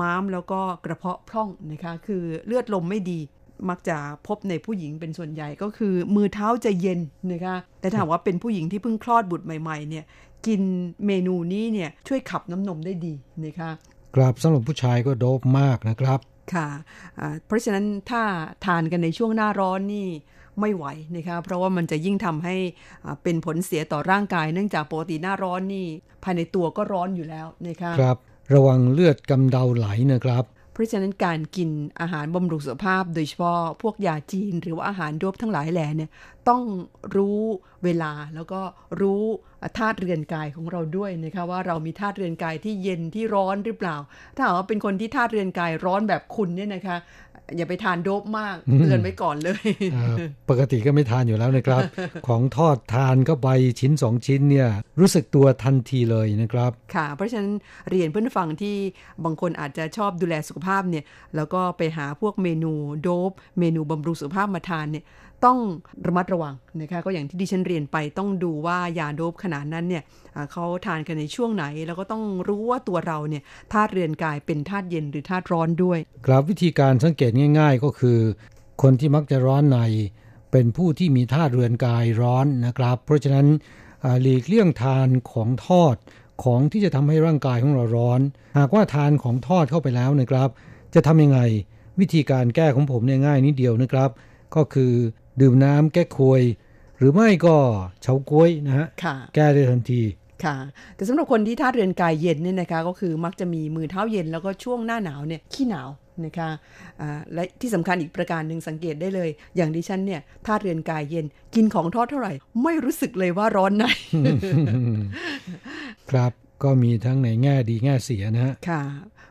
ม้ามแล้วก็กระเพาะพร่องนะคะคือเลือดลมไม่ดีมักจะพบในผู้หญิงเป็นส่วนใหญ่ก็คือมือเท้าจะเย็นนะคะแต่ถามว่าเป็นผู้หญิงที่เพิ่งคลอดบุตรใหม่ๆเนี่ยกินเมนูนี้เนี่ยช่วยขับน้ำนมได้ดีนะคะครับสำหรับผู้ชายก็โดบมากนะครับค่ะเพราะฉะนั้นถ้าทานกันในช่วงหน้าร้อนนี่ไม่ไหวนะคะเพราะว่ามันจะยิ่งทำให้เป็นผลเสียต่อร่างกายเนื่องจากปกติหน้าร้อนนี่ภายในตัวก็ร้อนอยู่แล้วนะคะครับระวังเลือดกำเดาไหลนะครับเพราะฉะนั้นการกินอาหารบำรุงสุขภาพโดยเฉพาะพวกยาจีนหรือว่าอาหารโดบทั้งหลายแหล่เนี่ยต้องรู้เวลาแล้วก็รู้ธาตุเรือนกายของเราด้วยนะคะว่าเรามีธาตุเรือนกายที่เย็นที่ร้อนหรือเปล่าถ้าเอาเป็นคนที่ธาตุเรือนกายร้อนแบบคุณเนี่ยนะคะอย่าไปทานโดบมากเตือนไว้ก่อนเลยปกติก็ไม่ทานอยู่แล้วนะครับ ของทอดทานเข้าไปชิ้น2ชิ้นเนี่ยรู้สึกตัวทันทีเลยนะครับค่ะเพราะฉะนั้นเรียนเพื่อนฟังที่บางคนอาจจะชอบดูแลสุขภาพเนี่ยแล้วก็ไปหาพวกเมนูโดบเมนูบำรุงสุขภาพมาทานเนี่ยต้องระมัดระวังนะคะก็อย่างที่ดิฉันเรียนไปต้องดูว่ายาโดบขนาดนั้นเนี่ยเขาทานกันในช่วงไหนแล้วก็ต้องรู้ว่าตัวเราเนี่ยธาตุเรือนกายเป็นธาตุเย็นหรือธาตุร้อนด้วยครับวิธีการสังเกตง่ายๆก็คือคนที่มักจะร้อนในเป็นผู้ที่มีธาตุเรือนกายร้อนนะครับเพราะฉะนั้นหลีกเลี่ยงทานของทอดของที่จะทำให้ร่างกายของเราร้อนหากว่าทานของทอดเข้าไปแล้วนะครับจะทำยังไงวิธีการแก้ของผมเนี่ยง่ายนิดเดียวนะครับก็คือดื่มน้ำแก้ควยหรือไม่ก็เฉาก๊วยนะฮะแก้ได้ทันทีค่ะแต่สำหรับคนที่ธาตุเรือนกายเย็นเนี่ยนะคะก็คือมักจะมีมือเท้าเย็นแล้วก็ช่วงหน้าหนาวเนี่ยขี้หนาวนะคะและที่สำคัญอีกประการหนึ่งสังเกตได้เลยอย่างดิฉันเนี่ยธาตุเรือนกายเย็นกินของทอดเท่าไหร่ไม่รู้สึกเลยว่าร้อนใน ครับก็มีทั้งในแง่ดีแง่เสียนะฮะค่ะ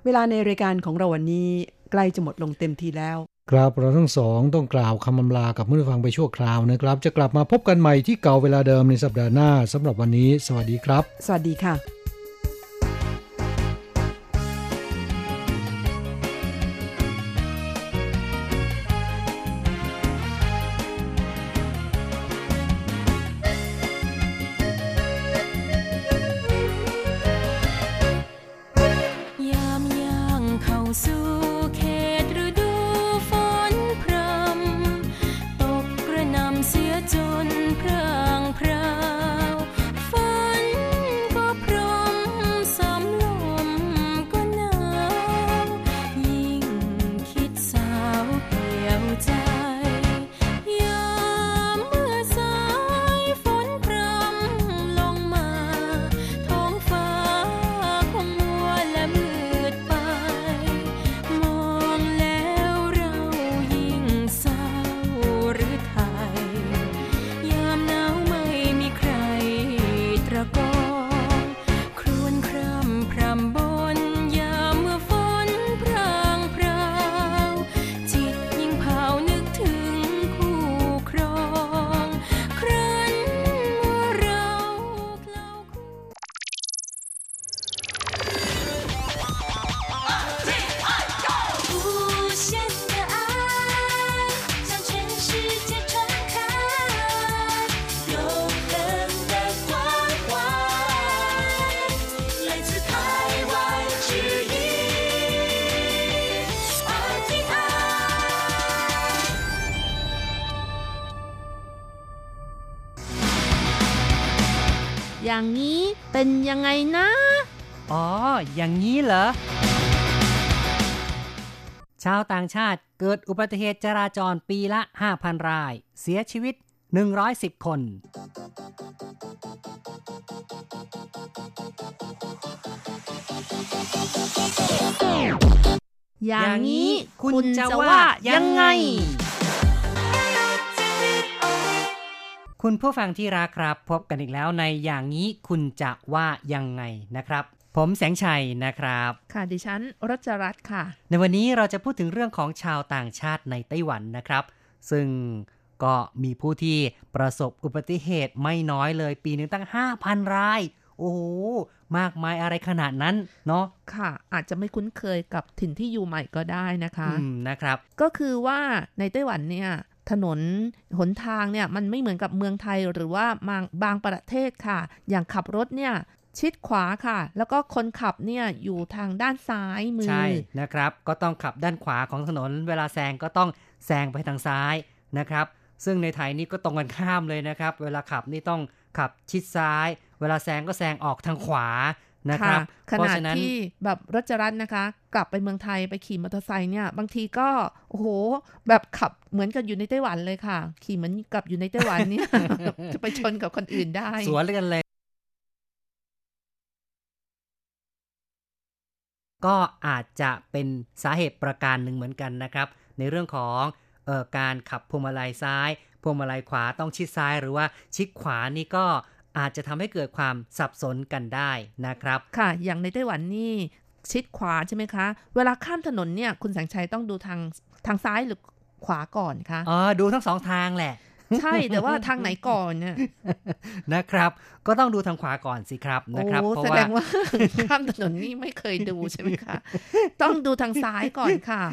เวลาในรายการของเราวันนี้ใกล้จะหมดลงเต็มทีแล้วครับเราทั้งสองต้องกล่าวคำอำลากับผู้ฟังไปชั่วคราวนะครับจะกลับมาพบกันใหม่ที่เก่าเวลาเดิมในสัปดาห์หน้าสำหรับวันนี้สวัสดีครับสวัสดีค่ะจนพรางพราวฝนก็พร อย่างนี้เป็นยังไงนะอ๋ออย่างนี้เหรอชาวต่างชาติเกิดอุบัติเหตุจราจรปีละ 5,000 รายเสียชีวิต110คนอย่างนี้คุณจะว่ายังไงคุณผู้ฟังที่รักครับพบกันอีกแล้วในอย่างนี้คุณจะว่ายังไงนะครับผมแสงชัยนะครับค่ะดิฉันรัชรัตน์ค่ะในวันนี้เราจะพูดถึงเรื่องของชาวต่างชาติในไต้หวันนะครับซึ่งก็มีผู้ที่ประสบอุบัติเหตุไม่น้อยเลยปีนึงตั้ง 5,000 รายโอ้โหมากมายอะไรขนาดนั้นเนาะค่ะอาจจะไม่คุ้นเคยกับถิ่นที่อยู่ใหม่ก็ได้นะคะนะครับก็คือว่าในไต้หวันเนี่ยถนนหนทางเนี่ยมันไม่เหมือนกับเมืองไทยหรือว่าบางประเทศค่ะอย่างขับรถเนี่ยชิดขวาค่ะแล้วก็คนขับเนี่ยอยู่ทางด้านซ้ายมือใช่นะครับก็ต้องขับด้านขวาของถนนเวลาแซงก็ต้องแซงไปทางซ้ายนะครับซึ่งในไทยนี่ก็ตรงกันข้ามเลยนะครับเวลาขับนี่ต้องขับชิดซ้ายเวลาแซงก็แซงออกทางขวานะครับขณะที่แบบรัชรัตน์นะคะกลับไปเมืองไทยไปขี่มอเตอร์ไซค์เนี่ยบางทีก็โอ้โหแบบขับเหมือนกับอยู่ในไต้หวันเลยค่ะขี่เหมือนกับอยู่ในไต้หวันเนี่ย จะไปชนกับคนอื่นได้สวนกันเลยก็อาจจะเป็นสาเหตุประการหนึ่งเหมือนกันนะครับในเรื่องของการขับพวงมาลัยซ้ายพวงมาลัยขวาต้องชิดซ้ายหรือว่าชิดขวานี่ก็อาจจะทำให้เกิดความสับสนกันได้นะครับค่ะอย่างในไต้หวันนี่ชิดขวาใช่ไหมคะเวลาข้ามถนนเนี่ยคุณแสงชัยต้องดูทางซ้ายหรือขวาก่อนคะอ๋อดูทั้งสองทางแหละใช่แต่ว่าทางไหนก่อนเนี่ยนะครับก็ต้องดูทางขวาก่อนสิครับนะครับเพราะว่าแสดงว่าข้ามถนนนี่ไม่เคยดูใช่ไหมคะต้องดูทางซ้ายก่อนค่ะ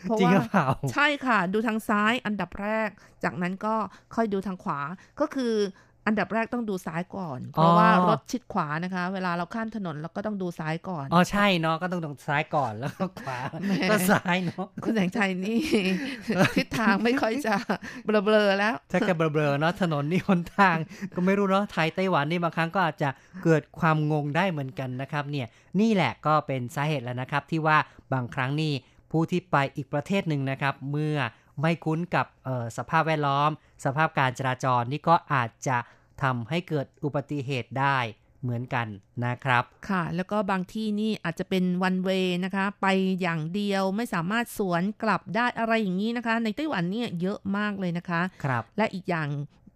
เพราะว่าใช่ค่ะดูทางซ้ายอันดับแรกจากนั้นก็ค่อยดูทางขวาก็คืออันดับแรกต้องดูซ้ายก่อนเพราะว่ารถชิดขวานะคะเวลาเราข้ามถนนเราก็ต้องดูซ้ายก่อนอ๋อใช่เนาะก็ต้องดูซ้ายก่อนแล้วก็ขวาก็ซ้ายเนาะคุณแสงชัยนี่ ทิศทางไม่ค่อยจะเบลอๆแล้วถ้าจะเบลอๆเนาะถนนนี่หนทางก็ไม่รู้เนาะไทยไต้หวันนี่บางครั้งก็อาจจะเกิดความงงได้เหมือนกันนะครับเนี่ยนี่แหละก็เป็นสาเหตุแล้วนะครับที่ว่าบางครั้งนี่ผู้ที่ไปอีกประเทศนึงนะครับเมื่อไม่คุ้นกับสภาพแวดล้อมสภาพการจราจรนี่ก็อาจจะทำให้เกิดอุบัติเหตุได้เหมือนกันนะครับค่ะแล้วก็บางที่นี่อาจจะเป็น one way นะคะไปอย่างเดียวไม่สามารถสวนกลับได้อะไรอย่างนี้นะคะในไต้หวันเนี่ยเยอะมากเลยนะคะครับและอีกอย่าง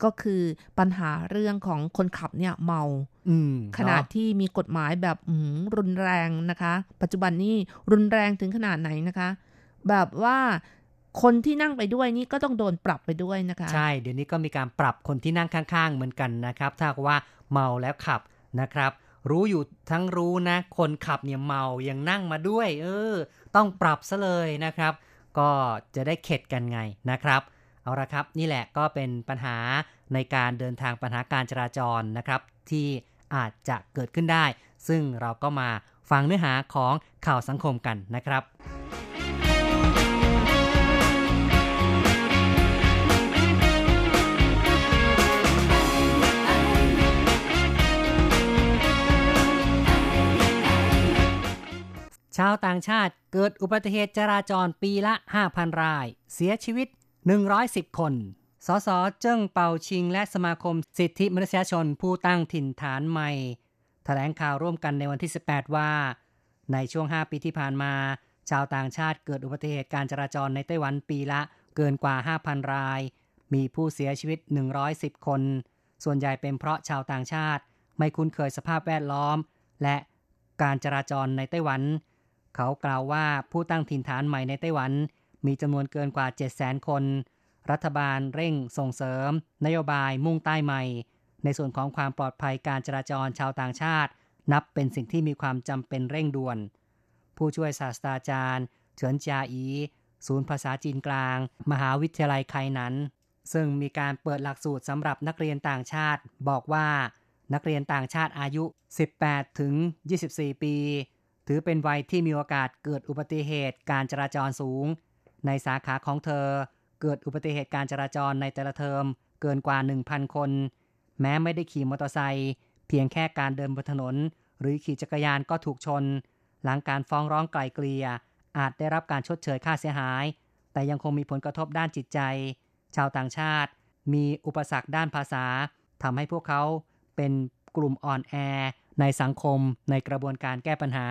ก็คือปัญหาเรื่องของคนขับเนี่ยเมาขนาดที่มีกฎหมายแบบรุนแรงนะคะปัจจุบันนี่รุนแรงถึงขนาดไหนนะคะแบบว่าคนที่นั่งไปด้วยนี่ก็ต้องโดนปรับไปด้วยนะคะใช่เดี๋ยวนี้ก็มีการปรับคนที่นั่งข้างๆเหมือนกันนะครับถ้าว่าเมาแล้วขับนะครับรู้อยู่ทั้งรู้นะคนขับเนี่ยเมายังนั่งมาด้วยต้องปรับซะเลยนะครับก็จะได้เข็ดกันไงนะครับเอาละครับนี่แหละก็เป็นปัญหาในการเดินทางปัญหาการจราจรนะครับที่อาจจะเกิดขึ้นได้ซึ่งเราก็มาฟังเนื้อหาของข่าวสังคมกันนะครับชาวต่างชาติเกิดอุบัติเหตุจราจรปีละ 5,000 รายเสียชีวิต110คนสส.เจิ้งเป่าชิงและสมาคมสิทธิมนุษยชนผู้ตั้งถิ่นฐานใหม่แถลงข่าวร่วมกันในวันที่18ว่าในช่วง5ปีที่ผ่านมาชาวต่างชาติเกิดอุบัติเหตุการจราจรในไต้หวันปีละเกินกว่า 5,000 รายมีผู้เสียชีวิต110คนส่วนใหญ่เป็นเพราะชาวต่างชาติไม่คุ้นเคยสภาพแวดล้อมและการจราจรในไต้หวันเขากล่าวว่าผู้ตั้งถิ่นฐานใหม่ในไต้หวันมีจำนวนเกินกว่า 700,000 คนรัฐบาลเร่งส่งเสริมนโยบายมุ่งใต้ใหม่ในส่วนของความปลอดภัยการจราจรชาวต่างชาตินับเป็นสิ่งที่มีความจำเป็นเร่งด่วนผู้ช่วยศาสตราจารย์เฉินจาอีศูนย์ภาษาจีนกลางมหาวิทยาลัยไคหนันซึ่งมีการเปิดหลักสูตรสำหรับนักเรียนต่างชาติบอกว่านักเรียนต่างชาติอายุ 18-24 ปีถือเป็นวัยที่มีโอกาสเกิดอุบัติเหตุการจราจรสูงในสาขาของเธอเกิดอุบัติเหตุการจราจรในแต่ละเทอมเกินกว่า 1,000 คนแม้ไม่ได้ขี่มอเตอร์ไซค์ เพียงแค่การเดินบนถนนหรือขี่จักรยานก็ถูกชนหลังการฟ้องร้องไกล่เกลี่ยอาจได้รับการชดเชยค่าเสียหายแต่ยังคงมีผลกระทบด้านจิตใจชาวต่างชาติมีอุปสรรคด้านภาษาทำให้พวกเขาเป็นกลุ่มอ่อนแอในสังคมในกระบวนการแก้ปัญหา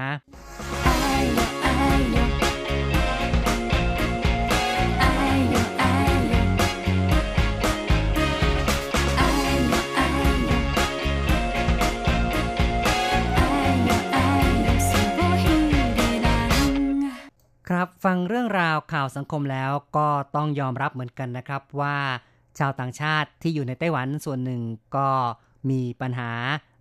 ครับฟังเรื่องราวข่าวสังคมแล้วก็ต้องยอมรับเหมือนกันนะครับว่าชาวต่างชาติที่อยู่ในไต้หวันส่วนหนึ่งก็มีปัญหา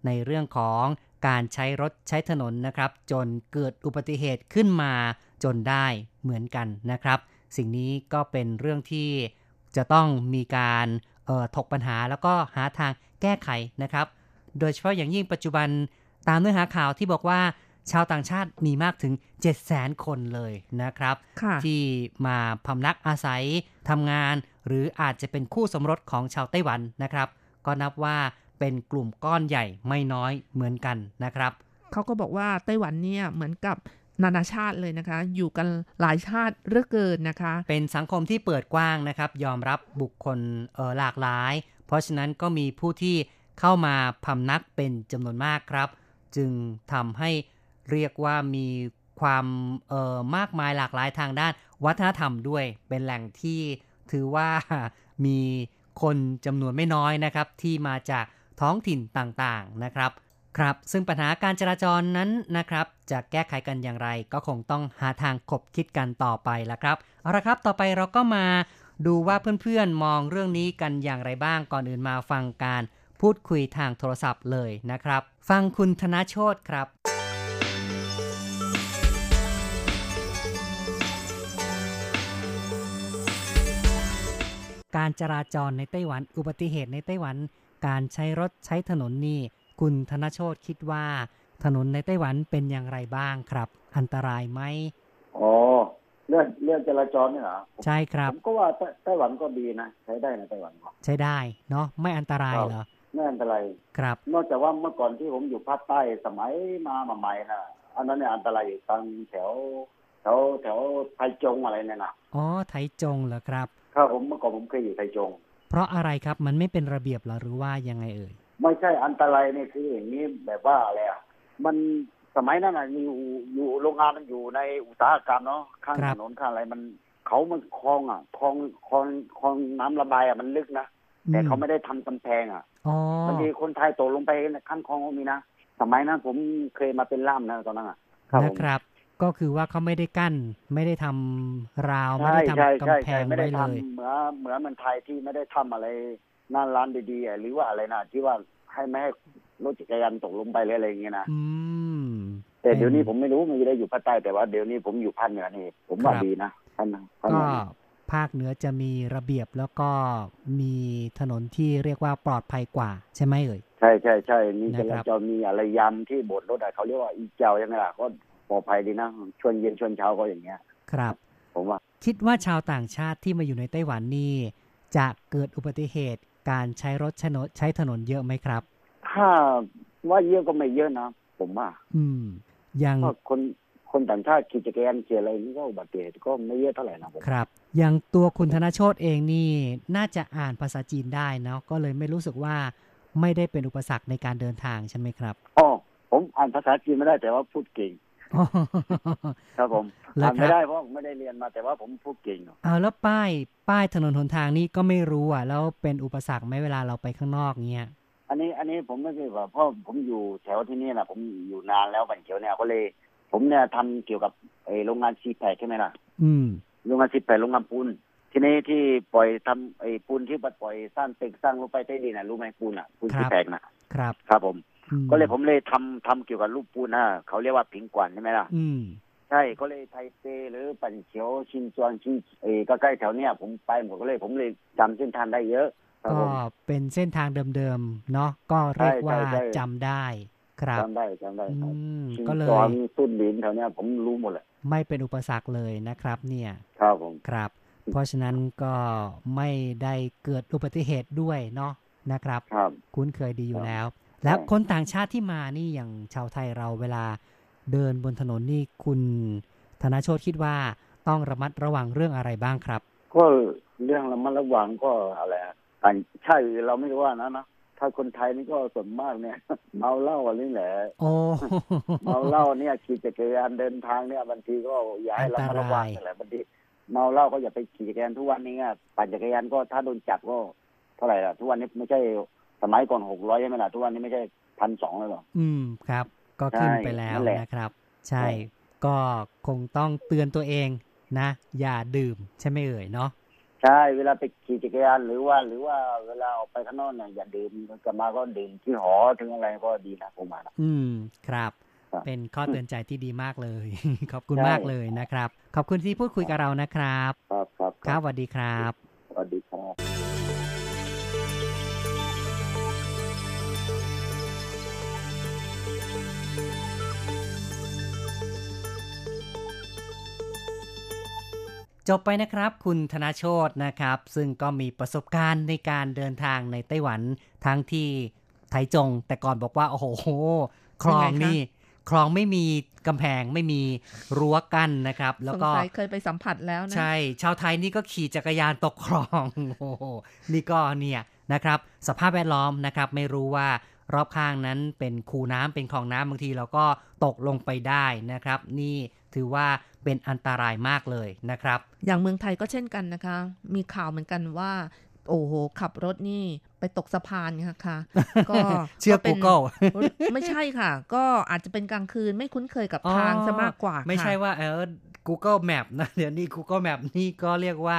ในเรื่องของการใช้รถใช้ถนนนะครับจนเกิดอุบัติเหตุขึ้นมาจนได้เหมือนกันนะครับสิ่งนี้ก็เป็นเรื่องที่จะต้องมีการถกปัญหาแล้วก็หาทางแก้ไขนะครับโดยเฉพาะอย่างยิ่งปัจจุบันตามเนื้อหาข่าวที่บอกว่าชาวต่างชาติมีมากถึง 700,000 คนเลยนะครับที่มาพำนักอาศัยทำงานหรืออาจจะเป็นคู่สมรสของชาวไต้หวันนะครับก็นับว่าเป็นกลุ่มก้อนใหญ่ไม่น้อยเหมือนกันนะครับเขาก็บอกว่าไต้หวันเนี่ยเหมือนกับนานาชาติเลยนะคะอยู่กันหลายชาติเหลือเกินนะคะเป็นสังคมที่เปิดกว้างนะครับยอมรับบุคคลหลากหลายเพราะฉะนั้นก็มีผู้ที่เข้ามาพำนักเป็นจำนวนมากครับจึงทำให้เรียกว่ามีความมากมายหลากหลายทางด้านวัฒนธรรมด้วยเป็นแหล่งที่ถือว่ามีคนจำนวนไม่น้อยนะครับที่มาจากท้องถิ่นต่างๆนะครับครับซึ่งปัญหาการจราจรนั้นนะครับจะแก้ไขกันอย่างไรก็คงต้องหาทางคบคิดกันต่อไปละครับเอาละครับต่อไปเราก็มาดูว่าเพื่อนๆมองเรื่องนี้กันอย่างไรบ้างก่อนอื่นมาฟังการพูดคุยทางโทรศัพท์เลยนะครับฟังคุณธนโชติครับการจราจรในไต้หวันอุบัติเหตุในไต้หวันการใช้รถใช้ถนนนี่คุณธนโชติคิดว่าถนนในไต้หวันเป็นอย่างไรบ้างครับอันตรายไหมอ๋อเรื่องจราจรเนี่ยเหรอใช่ครับผมก็ว่าไต้หวันก็ดีนะใช้ได้นะไต้หวันใช้ได้เนาะไม่อันตรายเหรอไม่อันตรายครับนอกจากว่าเมื่อก่อนที่ผมอยู่ภาคใต้สมัยมาใหม่ๆนะอันนั้นเนี่ยอันตรายทางแถวไทจงอะไรเนี่ยนะอ๋อไทจงเหรอครับครับผมเมื่อก่อนผมเคยอยู่ไทจงเพราะอะไรครับมันไม่เป็นระเบียบหรือว่ายังไงเอ่ยไม่ใช่อันตรายนี่คืออย่างนี้แบบว่าอะไรอ่ะมันสมัยนั้นน่ะอยู่โรงงานมันอยู่ในอุตสาหกรรมเนาะข้างถนนข้างอะไรมันเขามันคลองอ่ะคลองน้ำระบายอ่ะมันลึกนะแต่เขาไม่ได้ทำกำแพงอ่ะบางทีคนไทยตกลงไปข้างคลองก็มีนะสมัยนั้นผมเคยมาเป็นล่ามนะตอนนั้นอ่ะนะครับก็คือว่าเขาไม่ได้กั้นไม่ได้ทำราวไม่ได้ทำกำแพงไม่ได้ทำเหมือนมันไทยที่ไม่ได้ทำอะไรน่าร้านดีๆหรือว่าอะไรนะที่ว่าให้ไม่ให้รถจักรยานตกลงไปอะไรอย่างเงี้ยนะแต่เดี๋ยวนี้ผมไม่รู้มันจะได้อยู่ภาคใต้แต่ว่าเดี๋ยวนี้ผมอยู่ภาคเหนือนี่ผมว่าดีนะก็ภาคเหนือจะมีระเบียบแล้วก็มีถนนที่เรียกว่าปลอดภัยกว่าใช่ไหมเอ่ยใช่ใช่ใช่มีจราจรมีอะไรยามที่บดรถเขาเรียกว่าอีเจ้ายังไงล่ะก็ปลอดภัยดีนะชวนเย็นชวนเช้าก็อย่างเงี้ยครับผมว่าคิดว่าชาวต่างชาติที่มาอยู่ในไต้หวันนี่จะเกิดอุบัติเหตุการใช้รถใช้ถนนเยอะไหมครับถ้าว่าเยอะก็ไม่เยอะนะผมว่าอย่างคนต่างชาติขี่จักรยานขี่อะไรนี่ก็อุบัติเหตุก็ไม่เยอะเท่าไหร่นะผมครับอย่างตัวคุณธนโชติเองนี่น่าจะอ่านภาษาจีนได้เนาะก็เลยไม่รู้สึกว่าไม่ได้เป็นอุปสรรคในการเดินทางใช่ไหมครับอ๋อผมอ่านภาษาจีนไม่ได้แต่ว่าพูดเก่งครับผมอ่านไม่ได้เพราะไม่ได้เรียนมาแต่ว่าผมพูดเก่งเอาแล้วป้ายถนนหนทางนี่ก็ไม่รู้อ่ะแล้วเป็นอุปสรรคไหมเวลาเราไปข้างนอกเงี้ยอันนี้ผมไม่เคยว่าเพราะผมอยู่แถวที่นี่นะผมอยู่นานแล้วบันเขียวเนี่ยก็เลยผมเนี่ยทำเกี่ยวกับโรงงานซีแพคใช่ไหมล่ะโรงงานซีแพคโรงงานปูนที่นี่ที่ปล่อยทำปูนที่ปล่อยสร้างตึกสร้างลงไปใต้ดินนะรู้ไหมปูนอ่ะปูนซีแพคนะครับครับผมก็เลยผมเลยทำเกี่ยวกับรูปปูนนะเขาเรียกว่าผิงกวนใช่ไหมล่ะใช่ก็เลยไทเปหรือปันเฉียวชินจวนชินก็ใกล้แถวเนี้ยผมไปหมดก็เลยผมเลยจำเส้นทางได้เยอะก็เป็นเส้นทางเดิมๆเนาะก็เรียกว่าจำได้ครับจำได้ก็เลยต้นดินแถวเนี้ยผมรู้หมดแหละไม่เป็นอุปสรรคเลยนะครับเนี่ยครับผมครับเพราะฉะนั้นก็ไม่ได้เกิดอุบัติเหตุด้วยเนาะนะครับคุ้นเคยดีอยู่แล้ว แล้วคนต่างชาติที่มานี่อย่างชาวไทยเราเวลาเดินบนถนนนี่คุณธนโชติคิดว่าต้องระมัดระวังเรื่องอะไรบ้างครับก็เรื่องระมัดระวังก็อะไรต่างชาติเราไม่รู้ว่านะถ้าคนไทยนี่ก็ส่วนมากเนี่ยเมาเหล้าอะไรนี่แหละโอ้เมาเหล้าเนี่ยขี่จักรยานเดินทางเนี่ยบางทีก็อย่าให้ระมัดระวังอะไรบางทีเมาเหล้าก็อย่าไปขี่จักรยานทุกวันนี้ปั่นจักรยานก็ถ้าโดนจับก็เท่าไหร่ล่ะทุกวันนี้ไม่ใช่สมัยก่อน600ใช่ไหมล่ะทุกวันนี้ไม่ใช่ 1,200 แล้วหรอครับก็ขึ้นไปแล้วนะครับใช่ก็คงต้องเตือนตัวเองนะอย่าดื่มใช่ไหมเอ่ยเนาะใช่เวลาไปขี่จักรยานหรือว่าเวลาออกไปข้างนอกเนี่ยอย่าดื่มกลับมาก็ดื่มที่หอถึงอะไรก็ดีนะผมว่าครับเป็นข้อเตือนใจที่ดีมากเลยขอบคุณมากเลยนะครับขอบคุณที่พูดคุยกับเรานะครับครับครับสวัสดีครับสวัสดีครับจบไปนะครับคุณธนโชตินะครับซึ่งก็มีประสบการณ์ในการเดินทางในไต้หวันทั้งที่ไถจงแต่ก่อนบอกว่าโอ้โหคลองไม่มีกำแพงไม่มีรั้วกั้นนะครับแล้วก็เคยไปสัมผัสแล้วนะใช่ชาวไทยนี่ก็ขี่จักรยานตกคลองโอ้โหนี่ก็เนี่ยนะครับสภาพแวดล้อมนะครับไม่รู้ว่ารอบข้างนั้นเป็นคูน้ำเป็นคลองน้ำบางทีเราก็ตกลงไปได้นะครับนี่ถือว่าเป็นอันตรายมากเลยนะครับอย่างเมืองไทยก็เช่นกันนะคะมีข่าวเหมือนกันว่าโอ้โหขับรถนี่ไปตกสะพานค่ะก็เชื่อ Google ไม่ใช่ค่ะก็อาจจะเป็นกลางคืนไม่คุ้นเคยกับทางซะมากกว่าไม่ใช่ว่าGoogle Map นะเดี๋ยวนี้ Google Map นี่ก็เรียกว่า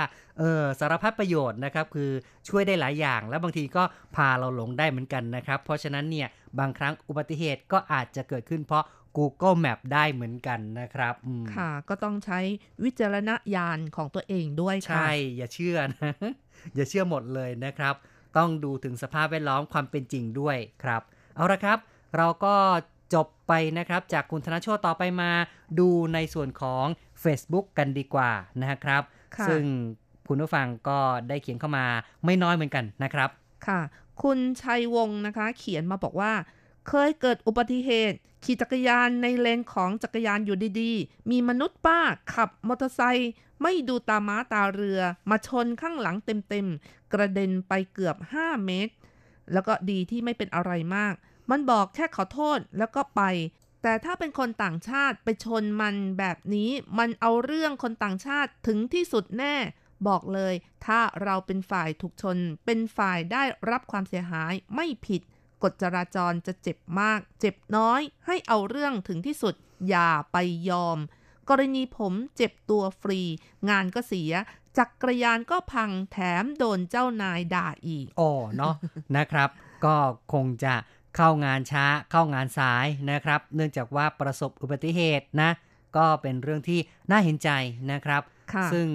สารพัดประโยชน์นะครับคือช่วยได้หลายอย่างและบางทีก็พาเราหลงได้เหมือนกันนะครับเพราะฉะนั้นเนี่ยบางครั้งอุบัติเหตุก็อาจจะเกิดขึ้นเพราะ Google Map ได้เหมือนกันนะครับค่ะก็ต้องใช้วิจารณญาณของตัวเองด้วยค่ะใช่อย่าเชื่อนะอย่าเชื่อหมดเลยนะครับต้องดูถึงสภาพแวดล้อมความเป็นจริงด้วยครับเอาละครับเราก็จบไปนะครับจากคุณธนโชติต่อไปมาดูในส่วนของ Facebook กันดีกว่านะครับซึ่งคุณผู้ฟังก็ได้เขียนเข้ามาไม่น้อยเหมือนกันนะครับค่ะคุณชัยวงศ์นะคะเขียนมาบอกว่าเคยเกิดอุบัติเหตุขี่จักรยานในเลนของจักรยานอยู่ดีๆมีมนุษย์ป้าขับมอเตอร์ไซค์ไม่ดูตาม้าตาเรือมาชนข้างหลังเต็มๆกระเด็นไปเกือบ5เมตรแล้วก็ดีที่ไม่เป็นอะไรมากมันบอกแค่ขอโทษแล้วก็ไปแต่ถ้าเป็นคนต่างชาติไปชนมันแบบนี้มันเอาเรื่องคนต่างชาติถึงที่สุดแน่บอกเลยถ้าเราเป็นฝ่ายถูกชนเป็นฝ่ายได้รับความเสียหายไม่ผิดกฎจราจรจะเจ็บมากเจ็บน้อยให้เอาเรื่องถึงที่สุดอย่าไปยอมกรณีผมเจ็บตัวฟรีงานก็เสียจักรยานก็พังแถมโดนเจ้านายด่าอีกอ๋อเนาะ นะครับก็คงจะเข้างานช้าเข้างานสายนะครับเนื่องจากว่าประสบอุบัติเหตุนะก็เป็นเรื่องที่น่าเห็นใจนะครับซึ่ง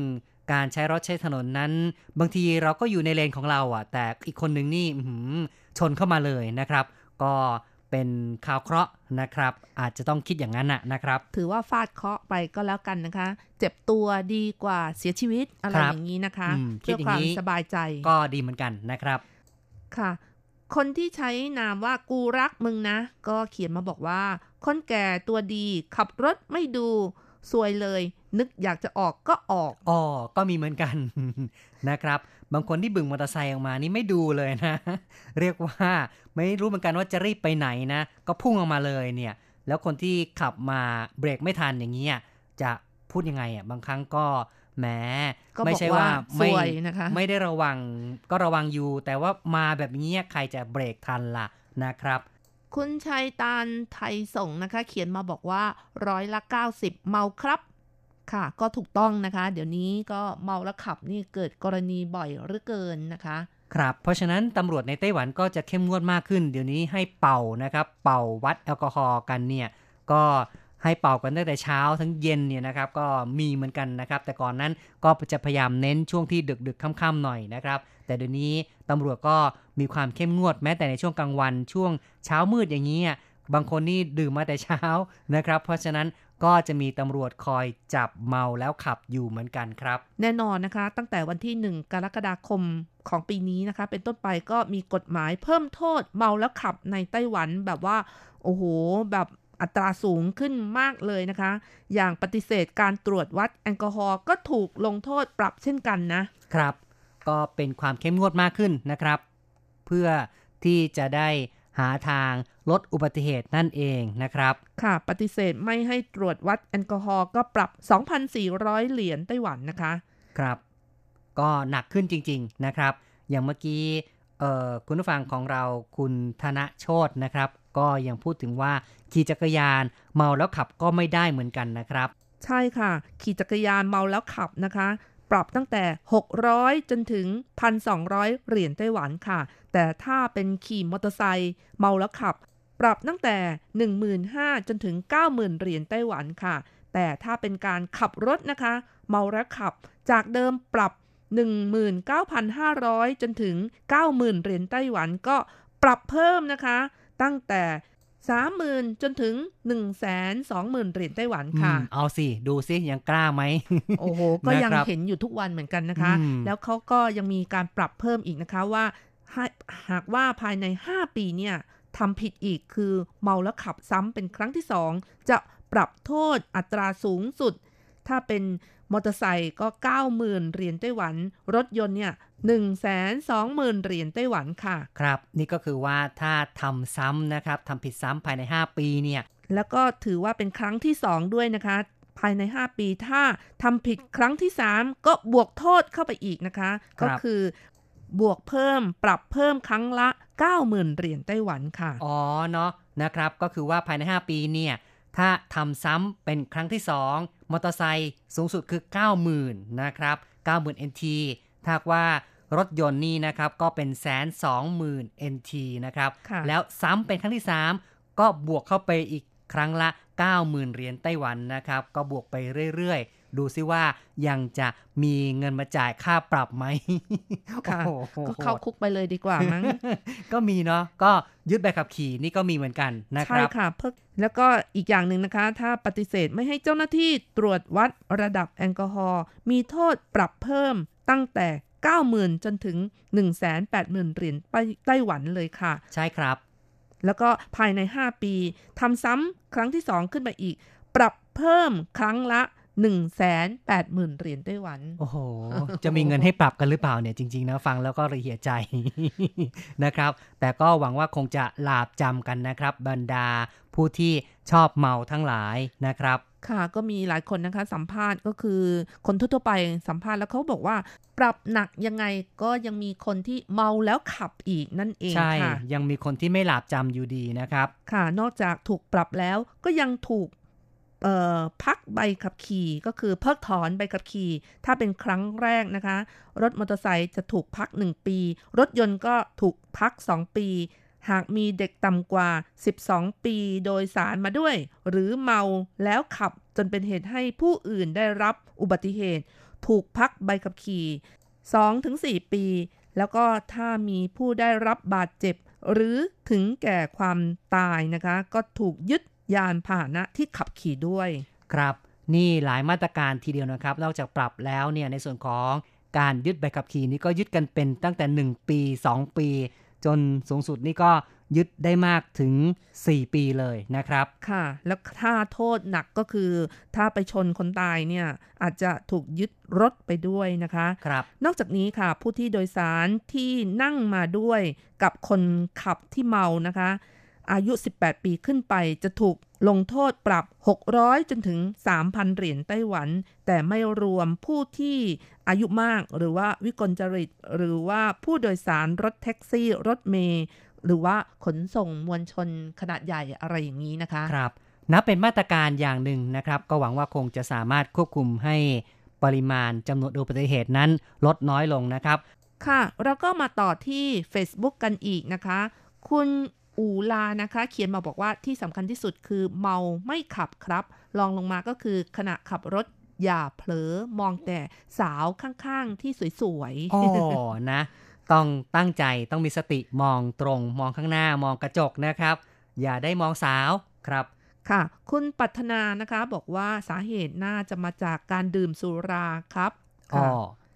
การใช้รถใช้ถนนนั้นบางทีเราก็อยู่ในเลนของเราอ่ะแต่อีกคนนึงนี่ชนเข้ามาเลยนะครับก็เป็นข่าวเคราะห์นะครับอาจจะต้องคิดอย่างนั้นน่ะนะครับถือว่าฟาดเคราะห์ไปก็แล้วกันนะคะเจ็บตัวดีกว่าเสียชีวิตอะไรอย่างนี้นะคะเพื่อความสบายใจก็ดีเหมือนกันนะครับค่ะคนที่ใช้นามว่ากูรักมึงนะก็เขียนมาบอกว่าคนแก่ตัวดีขับรถไม่ดูซวยเลยนึกอยากจะออกก็ออกอ๋อก็มีเหมือนกัน นะครับบางคนที่บึงมอเตอร์ไซค์ออกมานี่ไม่ดูเลยนะเรียกว่าไม่รู้เหมือนกันว่าจะรีบไปไหนนะก็พุ่งออกมาเลยเนี่ยแล้วคนที่ขับมาเบรกไม่ทันอย่างเงี้ยจะพูดยังไงอ่ะบางครั้งก็แหมไม่ใช่ว่าไม่ได้ระวังก็ระวังอยู่แต่ว่ามาแบบนี้ใครจะเบรกทันล่ะนะครับคุณชัยตาลไทยส่งนะคะเขียนมาบอกว่า90%เมาครับค่ะก็ถูกต้องนะคะเดี๋ยวนี้ก็เมาแล้วขับนี่เกิดกรณีบ่อยเหลือเกินนะคะครับเพราะฉะนั้นตำรวจในไต้หวันก็จะเข้มงวดมากขึ้นเดี๋ยวนี้ให้เป่านะครับเป่าวัดแอลกอฮอล์กันเนี่ยก็ให้เป่ากันตั้งแต่เช้าทั้งเย็นเนี่ยนะครับก็มีเหมือนกันนะครับแต่ก่อนนั้นก็จะพยายามเน้นช่วงที่ดึกๆค่ำๆหน่อยนะครับแต่เดี๋ยวนี้ตำรวจก็มีความเข้มงวดแม้แต่ในช่วงกลางวันช่วงเช้ามืดอย่างนี้บางคนนี่ดื่มมาแต่เช้านะครับเพราะฉะนั้น ก็จะมีตำรวจคอยจับเมาแล้วขับอยู่เหมือนกันครับแน่นอนนะคะตั้งแต่วันที่1กรกฎาคมของปีนี้นะคะเป็นต้นไปก็มีกฎหมายเพิ่มโทษเมาแล้วขับในไต้หวันแบบว่าโอ้โหแบบอัตราสูงขึ้นมากเลยนะคะอย่างปฏิเสธการตรวจวัดแอลกอฮอล์ก็ถูกลงโทษปรับเช่นกันนะครับก็เป็นความเข้มงวดมากขึ้นนะครับเพื่อที่จะได้หาทางลดอุบัติเหตุนั่นเองนะครับค่ะปฏิเสธไม่ให้ตรวจวัดแอลกอฮอล์ก็ปรับ 2,400 เหรียญไต้หวันนะคะครับก็หนักขึ้นจริงๆนะครับอย่างเมื่อกี้คุณผู้ฟังของเราคุณธนโชตินะครับก็ยังพูดถึงว่าขี่จักรยานเมาแล้วขับก็ไม่ได้เหมือนกันนะครับใช่ค่ะขี่จักรยานเมาแล้วขับนะคะปรับตั้งแต่600จนถึง 1,200 เหรียญไต้หวันค่ะแต่ถ้าเป็นขี่มอเตอร์ไซค์เมาแล้วขับปรับตั้งแต่ 15,000 จนถึง 90,000 เหรียญไต้หวันค่ะแต่ถ้าเป็นการขับรถนะคะเมาแล้วขับจากเดิมปรับ 19,500 จนถึง 90,000 เหรียญไต้หวันก็ปรับเพิ่มนะคะตั้งแต่ 30,000 จนถึง 120,000 เหรียญไต้หวันค่ะเอาสิดูสิยังกล้าไหมโอ้โห ก็ยังเห็นอยู่ทุกวันเหมือนกันนะคะแล้วเขาก็ยังมีการปรับเพิ่มอีกนะคะว่าหากว่าภายใน5ปีเนี่ยทำผิดอีกคือเมาแล้วขับซ้ำเป็นครั้งที่2จะปรับโทษอัตราสูงสุดถ้าเป็นมอเตอร์ไซค์ก็ 90,000 เหรียญไต้หวันรถยนต์เนี่ย 120,000 เหรียญไต้หวันค่ะครับนี่ก็คือว่าถ้าทำซ้ำนะครับทำผิดซ้ำภายใน5ปีเนี่ยแล้วก็ถือว่าเป็นครั้งที่2ด้วยนะคะภายใน5ปีถ้าทำผิดครั้งที่3ก็บวกโทษเข้าไปอีกนะคะก็คือบวกเพิ่มปรับเพิ่มครั้งละ 90,000 เหรียญไต้หวันค่ะอ๋อเนาะนะครับก็คือว่าภายใน5ปีเนี่ยถ้าทำซ้ำเป็นครั้งที่2มอเตอร์ไซค์สูงสุดคือ 90,000 นะครับ 90,000 NT ถ้าว่ารถยนต์นี่นะครับก็เป็น 120,000 NT นะครับแล้วซ้ำเป็นครั้งที่3ก็บวกเข้าไปอีกครั้งละ 90,000 เหรียญไต้หวันนะครับก็บวกไปเรื่อยๆดูซิว่ายังจะมีเงินมาจ่ายค่าปรับไหมค่ะก็เข้าคุกไปเลยดีกว่ามั้งก็มีเนาะก็ยึดใบขับขี่นี่ก็มีเหมือนกันนะครับใช่ค่ะเพิ่งแล้วก็อีกอย่างหนึ่งนะคะถ้าปฏิเสธไม่ให้เจ้าหน้าที่ตรวจวัดระดับแอลกอฮอล์มีโทษปรับเพิ่มตั้งแต่ 90,000 จนถึง 180,000 เหรียญไต้หวันเลยค่ะใช่ครับแล้วก็ภายใน5ปีทำซ้ำครั้งที่2ขึ้นไปอีกปรับเพิ่มครั้งละ 180,000 เหรียญไต้หวันโอ้โหจะมีเงินให้ปรับกันหรือเปล่าเนี่ยจริงๆนะฟังแล้วก็ระเหี่ยใจนะครับแต่ก็หวังว่าคงจะหลาบจำกันนะครับบรรดาผู้ที่ชอบเมาทั้งหลายนะครับค่ะก็มีหลายคนนะคะสัมภาษณ์ก็คือคนทั่วไปสัมภาษณ์แล้วเขาบอกว่าปรับหนักยังไงก็ยังมีคนที่เมาแล้วขับอีกนั่นเองค่ะใช่ยังมีคนที่ไม่หลาบจำอยู่ดีนะครับค่ะนอกจากถูกปรับแล้วก็ยังถูกพักใบขับขี่ก็คือเพิกถอนใบขับขี่ถ้าเป็นครั้งแรกนะคะรถมอเตอร์ไซค์จะถูกพัก1ปีรถยนต์ก็ถูกพัก2ปีหากมีเด็กต่ำกว่า12ปีโดยสารมาด้วยหรือเมาแล้วขับจนเป็นเหตุให้ผู้อื่นได้รับอุบัติเหตุถูกพักใบขับขี่ 2-4 ปีแล้วก็ถ้ามีผู้ได้รับบาดเจ็บหรือถึงแก่ความตายนะคะก็ถูกยึดยานพาหนะที่ขับขี่ด้วยครับนี่หลายมาตรการทีเดียวนะครับนอกจากปรับแล้วเนี่ยในส่วนของการยึดใบขับขี่นี่ก็ยึดกันเป็นตั้งแต่1ปี2ปีจนสูงสุดนี่ก็ยึดได้มากถึง4ปีเลยนะครับค่ะแล้วถ้าโทษหนักก็คือถ้าไปชนคนตายเนี่ยอาจจะถูกยึดรถไปด้วยนะคะครับนอกจากนี้ค่ะผู้ที่โดยสารที่นั่งมาด้วยกับคนขับที่เมานะคะอายุ18ปีขึ้นไปจะถูกลงโทษปรับ600จนถึง 3,000 เหรียญไต้หวันแต่ไม่รวมผู้ที่อายุมากหรือว่าวิกลจริตหรือว่าผู้โดยสารรถแท็กซี่รถเมล์หรือว่าขนส่งมวลชนขนาดใหญ่อะไรอย่างนี้นะคะครับนับเป็นมาตรการอย่างหนึ่งนะครับก็หวังว่าคงจะสามารถควบคุมให้ปริมาณจำนวนอุบัติเหตุนั้นลดน้อยลงนะครับค่ะเราก็มาต่อที่ Facebook กันอีกนะคะคุณอูลานะคะเขียนมาบอกว่าที่สำคัญที่สุดคือเมาไม่ขับครับรองลงมาก็คือขณะขับรถอย่าเผลอมองแต่สาวข้างๆที่สวยๆอ๋อนะต้องตั้งใจต้องมีสติมองตรงมองข้างหน้ามองกระจกนะครับอย่าได้มองสาวครับ ค่ะคุณปัฒนานะคะบอกว่าสาเหตุน่าจะมาจากการดื่มสุราครับอ๋อ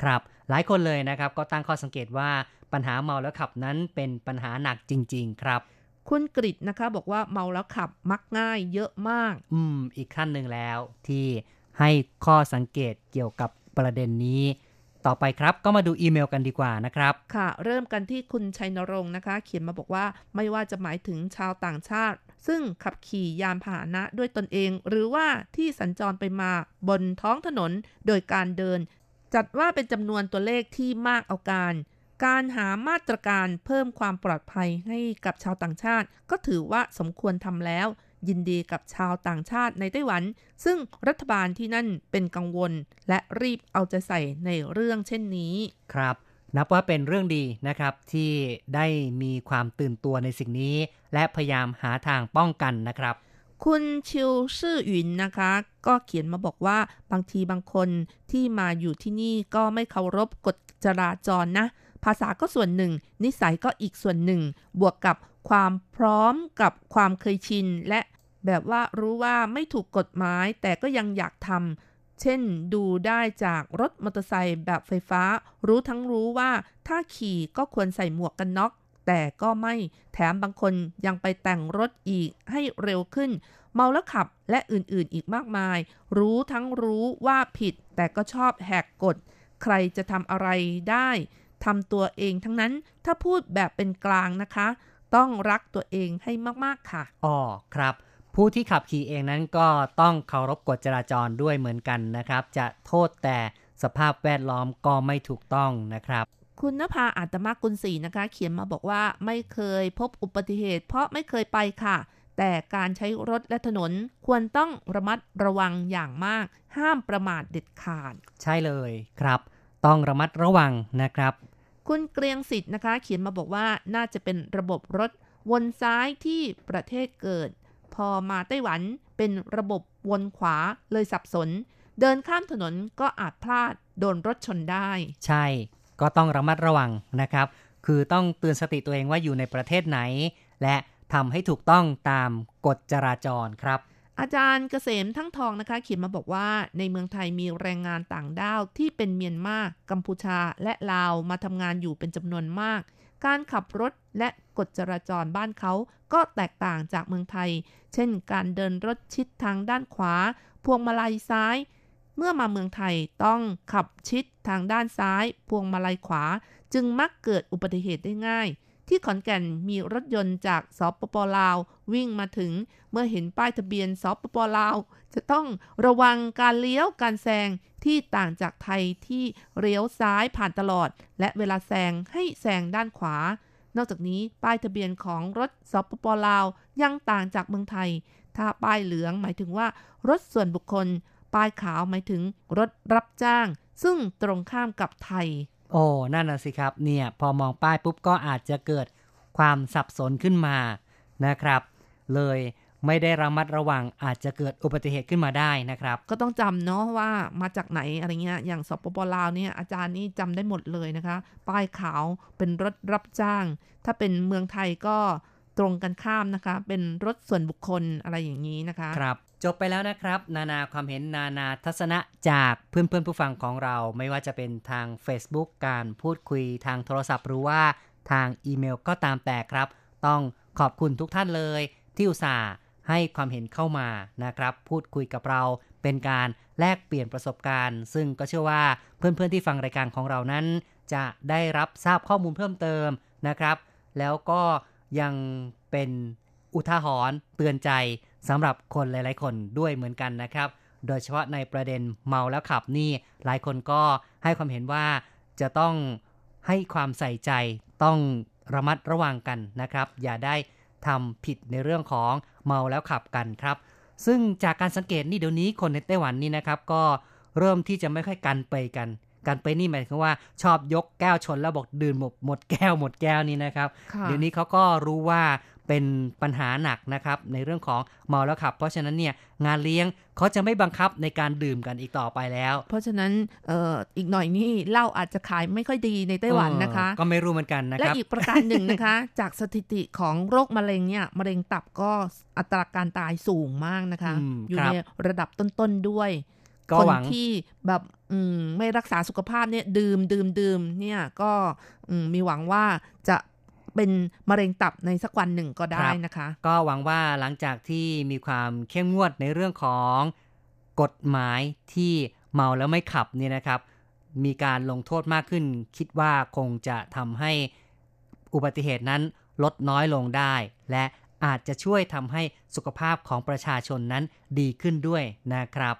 ครับหลายคนเลยนะครับก็ตั้งข้อสังเกตว่าปัญหาเมาแล้วขับนั้นเป็นปัญหาหนักจริงๆครับคุณกฤษนะคะบอกว่าเมาแล้วขับมักง่ายเยอะมากอีกขั้นหนึ่งแล้วที่ให้ข้อสังเกตเกี่ยวกับประเด็นนี้ต่อไปครับก็มาดูอีเมลกันดีกว่านะครับค่ะเริ่มกันที่คุณชัยนรงค์นะคะเขียนมาบอกว่าไม่ว่าจะหมายถึงชาวต่างชาติซึ่งขับขี่ยานพาหนะด้วยตนเองหรือว่าที่สัญจรไปมาบนท้องถนนโดยการเดินจัดว่าเป็นจำนวนตัวเลขที่มากเอาการหามาตรการเพิ่มความปลอดภัยให้กับชาวต่างชาติก็ถือว่าสมควรทำแล้วยินดีกับชาวต่างชาติในไต้หวันซึ่งรัฐบาลที่นั่นเป็นกังวลและรีบเอาใจใส่ในเรื่องเช่นนี้ครับนับว่าเป็นเรื่องดีนะครับที่ได้มีความตื่นตัวในสิ่งนี้และพยายามหาทางป้องกันนะครับคุณชิวซื่อหยินนะคะก็เขียนมาบอกว่าบางทีบางคนที่มาอยู่ที่นี่ก็ไม่เคารพกฎจราจรนะภาษาก็ส่วนหนึ่งนิสัยก็อีกส่วนหนึ่งบวกกับความพร้อมกับความเคยชินและแบบว่ารู้ว่าไม่ถูกกฎหมายแต่ก็ยังอยากทำเช่นดูได้จากรถมอเตอร์ไซค์แบบไฟฟ้ารู้ทั้งรู้ว่าถ้าขี่ก็ควรใส่หมวกกันน็อกแต่ก็ไม่แถมบางคนยังไปแต่งรถอีกให้เร็วขึ้นเมาแล้วขับและอื่นๆอีกมากมายรู้ทั้งรู้ว่าผิดแต่ก็ชอบแหกกฎใครจะทำอะไรได้ทำตัวเองทั้งนั้นถ้าพูดแบบเป็นกลางนะคะต้องรักตัวเองให้มากๆค่ะอ๋อครับผู้ที่ขับขี่เองนั้นก็ต้องเคารพกฎจราจรด้วยเหมือนกันนะครับจะโทษแต่สภาพแวดล้อมก็ไม่ถูกต้องนะครับคุณณภาอาตมากุลศรีนะคะเขียนมาบอกว่าไม่เคยพบอุบัติเหตุเพราะไม่เคยไปค่ะแต่การใช้รถและถนนควรต้องระมัดระวังอย่างมากห้ามประมาทเด็ดขาดใช่เลยครับต้องระมัดระวังนะครับคุณเกรียงสิทธิ์นะคะเขียนมาบอกว่าน่าจะเป็นระบบรถวนซ้ายที่ประเทศเกิดพอมาไต้หวันเป็นระบบวนขวาเลยสับสนเดินข้ามถนนก็อาจพลาดโดนรถชนได้ใช่ก็ต้องระมัดระวังนะครับคือต้องเตือนสติตัวเองว่าอยู่ในประเทศไหนและทำให้ถูกต้องตามกฎจราจรครับอาจารย์เกษมทั้งทองนะคะเขียนมาบอกว่าในเมืองไทยมีแรงงานต่างด้าวที่เป็นเมียนมากัมพูชาและลาวมาทำงานอยู่เป็นจำนวนมากการขับรถและกฎจราจรบ้านเขาก็แตกต่างจากเมืองไทยเช่นการเดินรถชิดทางด้านขวาพวงมาลัยซ้ายเมื่อมาเมืองไทยต้องขับชิดทางด้านซ้ายพวงมาลัยขวาจึงมักเกิดอุบัติเหตุได้ง่ายที่ขอนแก่นมีรถยนต์จากสปป.ลาววิ่งมาถึงเมื่อเห็นป้ายทะเบียนสปป.ลาวจะต้องระวังการเลี้ยวการแซงที่ต่างจากไทยที่เลี้ยวซ้ายผ่านตลอดและเวลาแซงให้แซงด้านขวานอกจากนี้ป้ายทะเบียนของรถสปป.ลาวยังต่างจากเมืองไทยถ้าป้ายเหลืองหมายถึงว่ารถส่วนบุคคลป้ายขาวหมายถึงรถรับจ้างซึ่งตรงข้ามกับไทยโอ้นั่นน่ะสิครับเนี่ยพอมองป้ายปุ๊บก็อาจจะเกิดความสับสนขึ้นมานะครับเลยไม่ได้ระมัดระวังอาจจะเกิดอุบัติเหตุขึ้นมาได้นะครับก็ต้องจำเนาะว่ามาจากไหนอะไรเงี้ยอย่างสปป.ลาวเนี่ยอาจารย์นี่จำได้หมดเลยนะคะป้ายขาวเป็นรถรับจ้างถ้าเป็นเมืองไทยก็ตรงกันข้ามนะคะเป็นรถส่วนบุคคลอะไรอย่างนี้นะคะครับจบไปแล้วนะครับนานาความเห็นนานาทัศนะจากเพื่อนๆผู้ฟังของเราไม่ว่าจะเป็นทาง Facebook การพูดคุยทางโทรศัพท์หรือว่าทางอีเมลก็ตามแต่ครับต้องขอบคุณทุกท่านเลยที่อุตส่าห์ให้ความเห็นเข้ามานะครับพูดคุยกับเราเป็นการแลกเปลี่ยนประสบการณ์ซึ่งก็เชื่อว่าเพื่อนๆที่ฟังรายการของเรานั้นจะได้รับทราบข้อมูลเพิ่มเติมนะครับแล้วก็ยังเป็นอุทาหรณ์เตือนใจสำหรับคนหลายๆคนด้วยเหมือนกันนะครับโดยเฉพาะในประเด็นเมาแล้วขับนี่หลายคนก็ให้ความเห็นว่าจะต้องให้ความใส่ใจต้องระมัดระวังกันนะครับอย่าได้ทำผิดในเรื่องของเมาแล้วขับกันครับซึ่งจากการสังเกตนี่เดี๋ยวนี้คนในไต้หวันนี่นะครับก็เริ่มที่จะไม่ค่อยกันไปกัน การไปนี่หมายถึงว่าชอบยกแก้วชนแล้วบอกดื่มหมดแก้วหมดแก้วนี่นะครับเดี๋ยวนี้เขาก็รู้ว่าเป็นปัญหาหนักนะครับในเรื่องของเมาแล้วขับเพราะฉะนั้นเนี่ยงานเลี้ยงเขาจะไม่บังคับในการดื่มกันอีกต่อไปแล้วเพราะฉะนั้น อีกหน่อยนี่เหล้าอาจจะขายไม่ค่อยดีในไต้หวันนะคะก็ไม่รู้เหมือนกันนะครับและอีกประการหนึ่งนะคะ จากสถิติของโรคมะเร็งเนี่ยมะเร็งตับก็อัตราการตายสูงมากนะคะอยู่ในระดับต้นๆด้วยคนที่แบบไม่รักษาสุขภาพเนี่ยดื่มเนี่ยก็มีหวังว่าจะเป็นมะเร็งตับในสักวันหนึ่งก็ได้นะคะก็หวังว่าหลังจากที่มีความเข้มงวดในเรื่องของกฎหมายที่เมาแล้วไม่ขับเนี่ยนะครับมีการลงโทษมากขึ้นคิดว่าคงจะทำให้อุบัติเหตุนั้นลดน้อยลงได้และอาจจะช่วยทำให้สุขภาพของประชาชนนั้นดีขึ้นด้วยนะครับ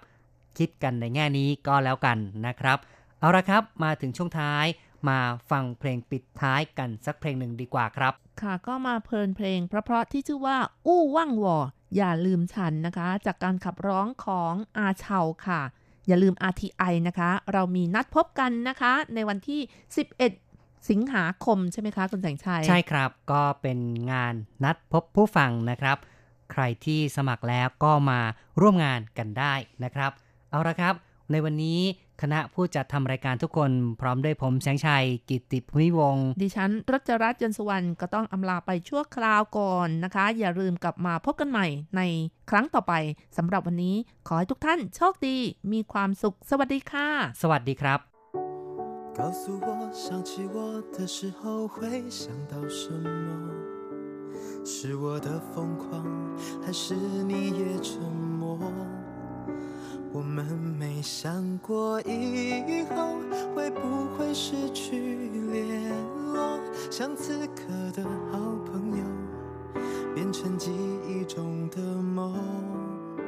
คิดกันในแง่นี้ก็แล้วกันนะครับเอาละครับมาถึงช่วงท้ายมาฟังเพลงปิดท้ายกันสักเพลงหนึ่งดีกว่าครับค่ะก็มาเพลงเพราะๆที่ชื่อว่าอู้ว่างวออย่าลืมฉันนะคะจากการขับร้องของอาเฉาค่ะอย่าลืม RTI นะคะเรามีนัดพบกันนะคะในวันที่11สิงหาคมใช่ไหมคะคุณแสงชัยใช่ครับก็เป็นงานนัดพบผู้ฟังนะครับใครที่สมัครแล้วก็มาร่วมงานกันได้นะครับเอาละครับในวันนี้คณะผู้จัดทำรายการทุกคนพร้อมด้วยผมแสงชัยกิตติภูมิวงศ์ดิฉันรัชรัตน์ยนต์สุวรรณก็ต้องอำลาไปชั่วคราวก่อนนะคะอย่าลืมกลับมาพบกันใหม่ในครั้งต่อไปสำหรับวันนี้ขอให้ทุกท่านโชคดีมีความสุขสวัสดีค่ะสวัสดีครับ告诉我想起我的時候會想到什麼是我的瘋狂還是你也沉默我们没想过以后会不会失去联络像此刻的好朋友变成记忆中的某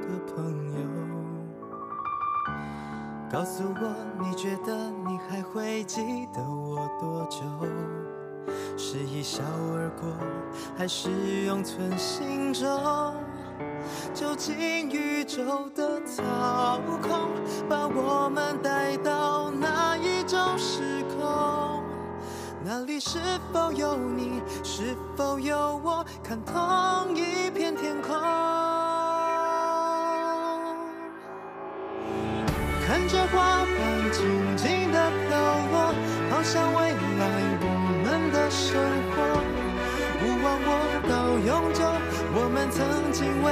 个朋友告诉我你觉得你还会记得我多久是一笑而过还是永存心中究竟宇宙的操控把我们带到哪一种时空哪里是否有你是否有我看同一片天空看着花瓣静静的飘落跑向未来我们的生活勿忘我到永久我们曾经为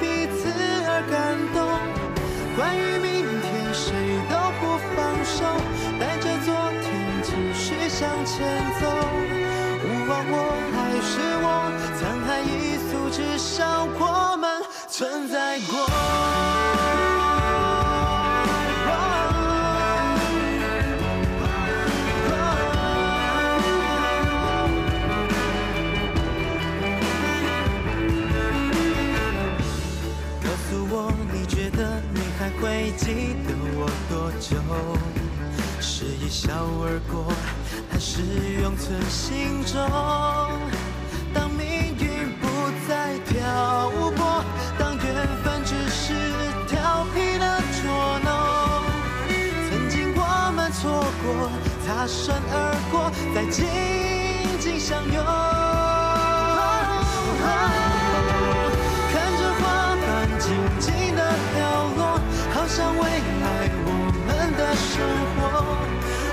彼此而感动关于明天谁都不放手带着昨天继续向前走勿忘我还是我沧海一粟至少我们存在过会记得我多久是一笑而过还是永存心中当命运不再漂泊当缘分只是调皮的捉弄曾经我们错过擦身而过再紧紧相拥看着花瓣静静的飘落好像未来我们的生活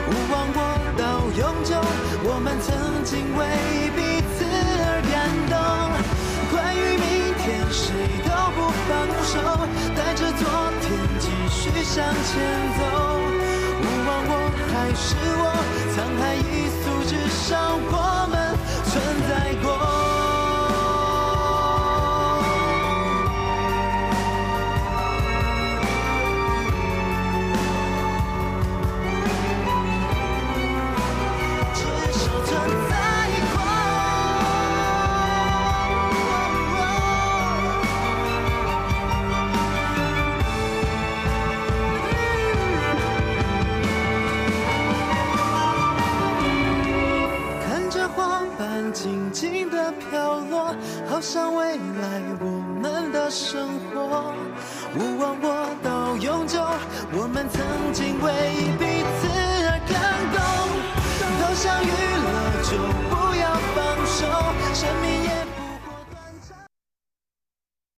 勿忘我到永久我们曾经为彼此而感动关于明天谁都不放手带着昨天继续向前走勿忘我还是我沧海一粟至少我们存在过静静的飘落好像未来我们的生活勿忘我到永久我们曾经为彼此而感动，都相遇了就。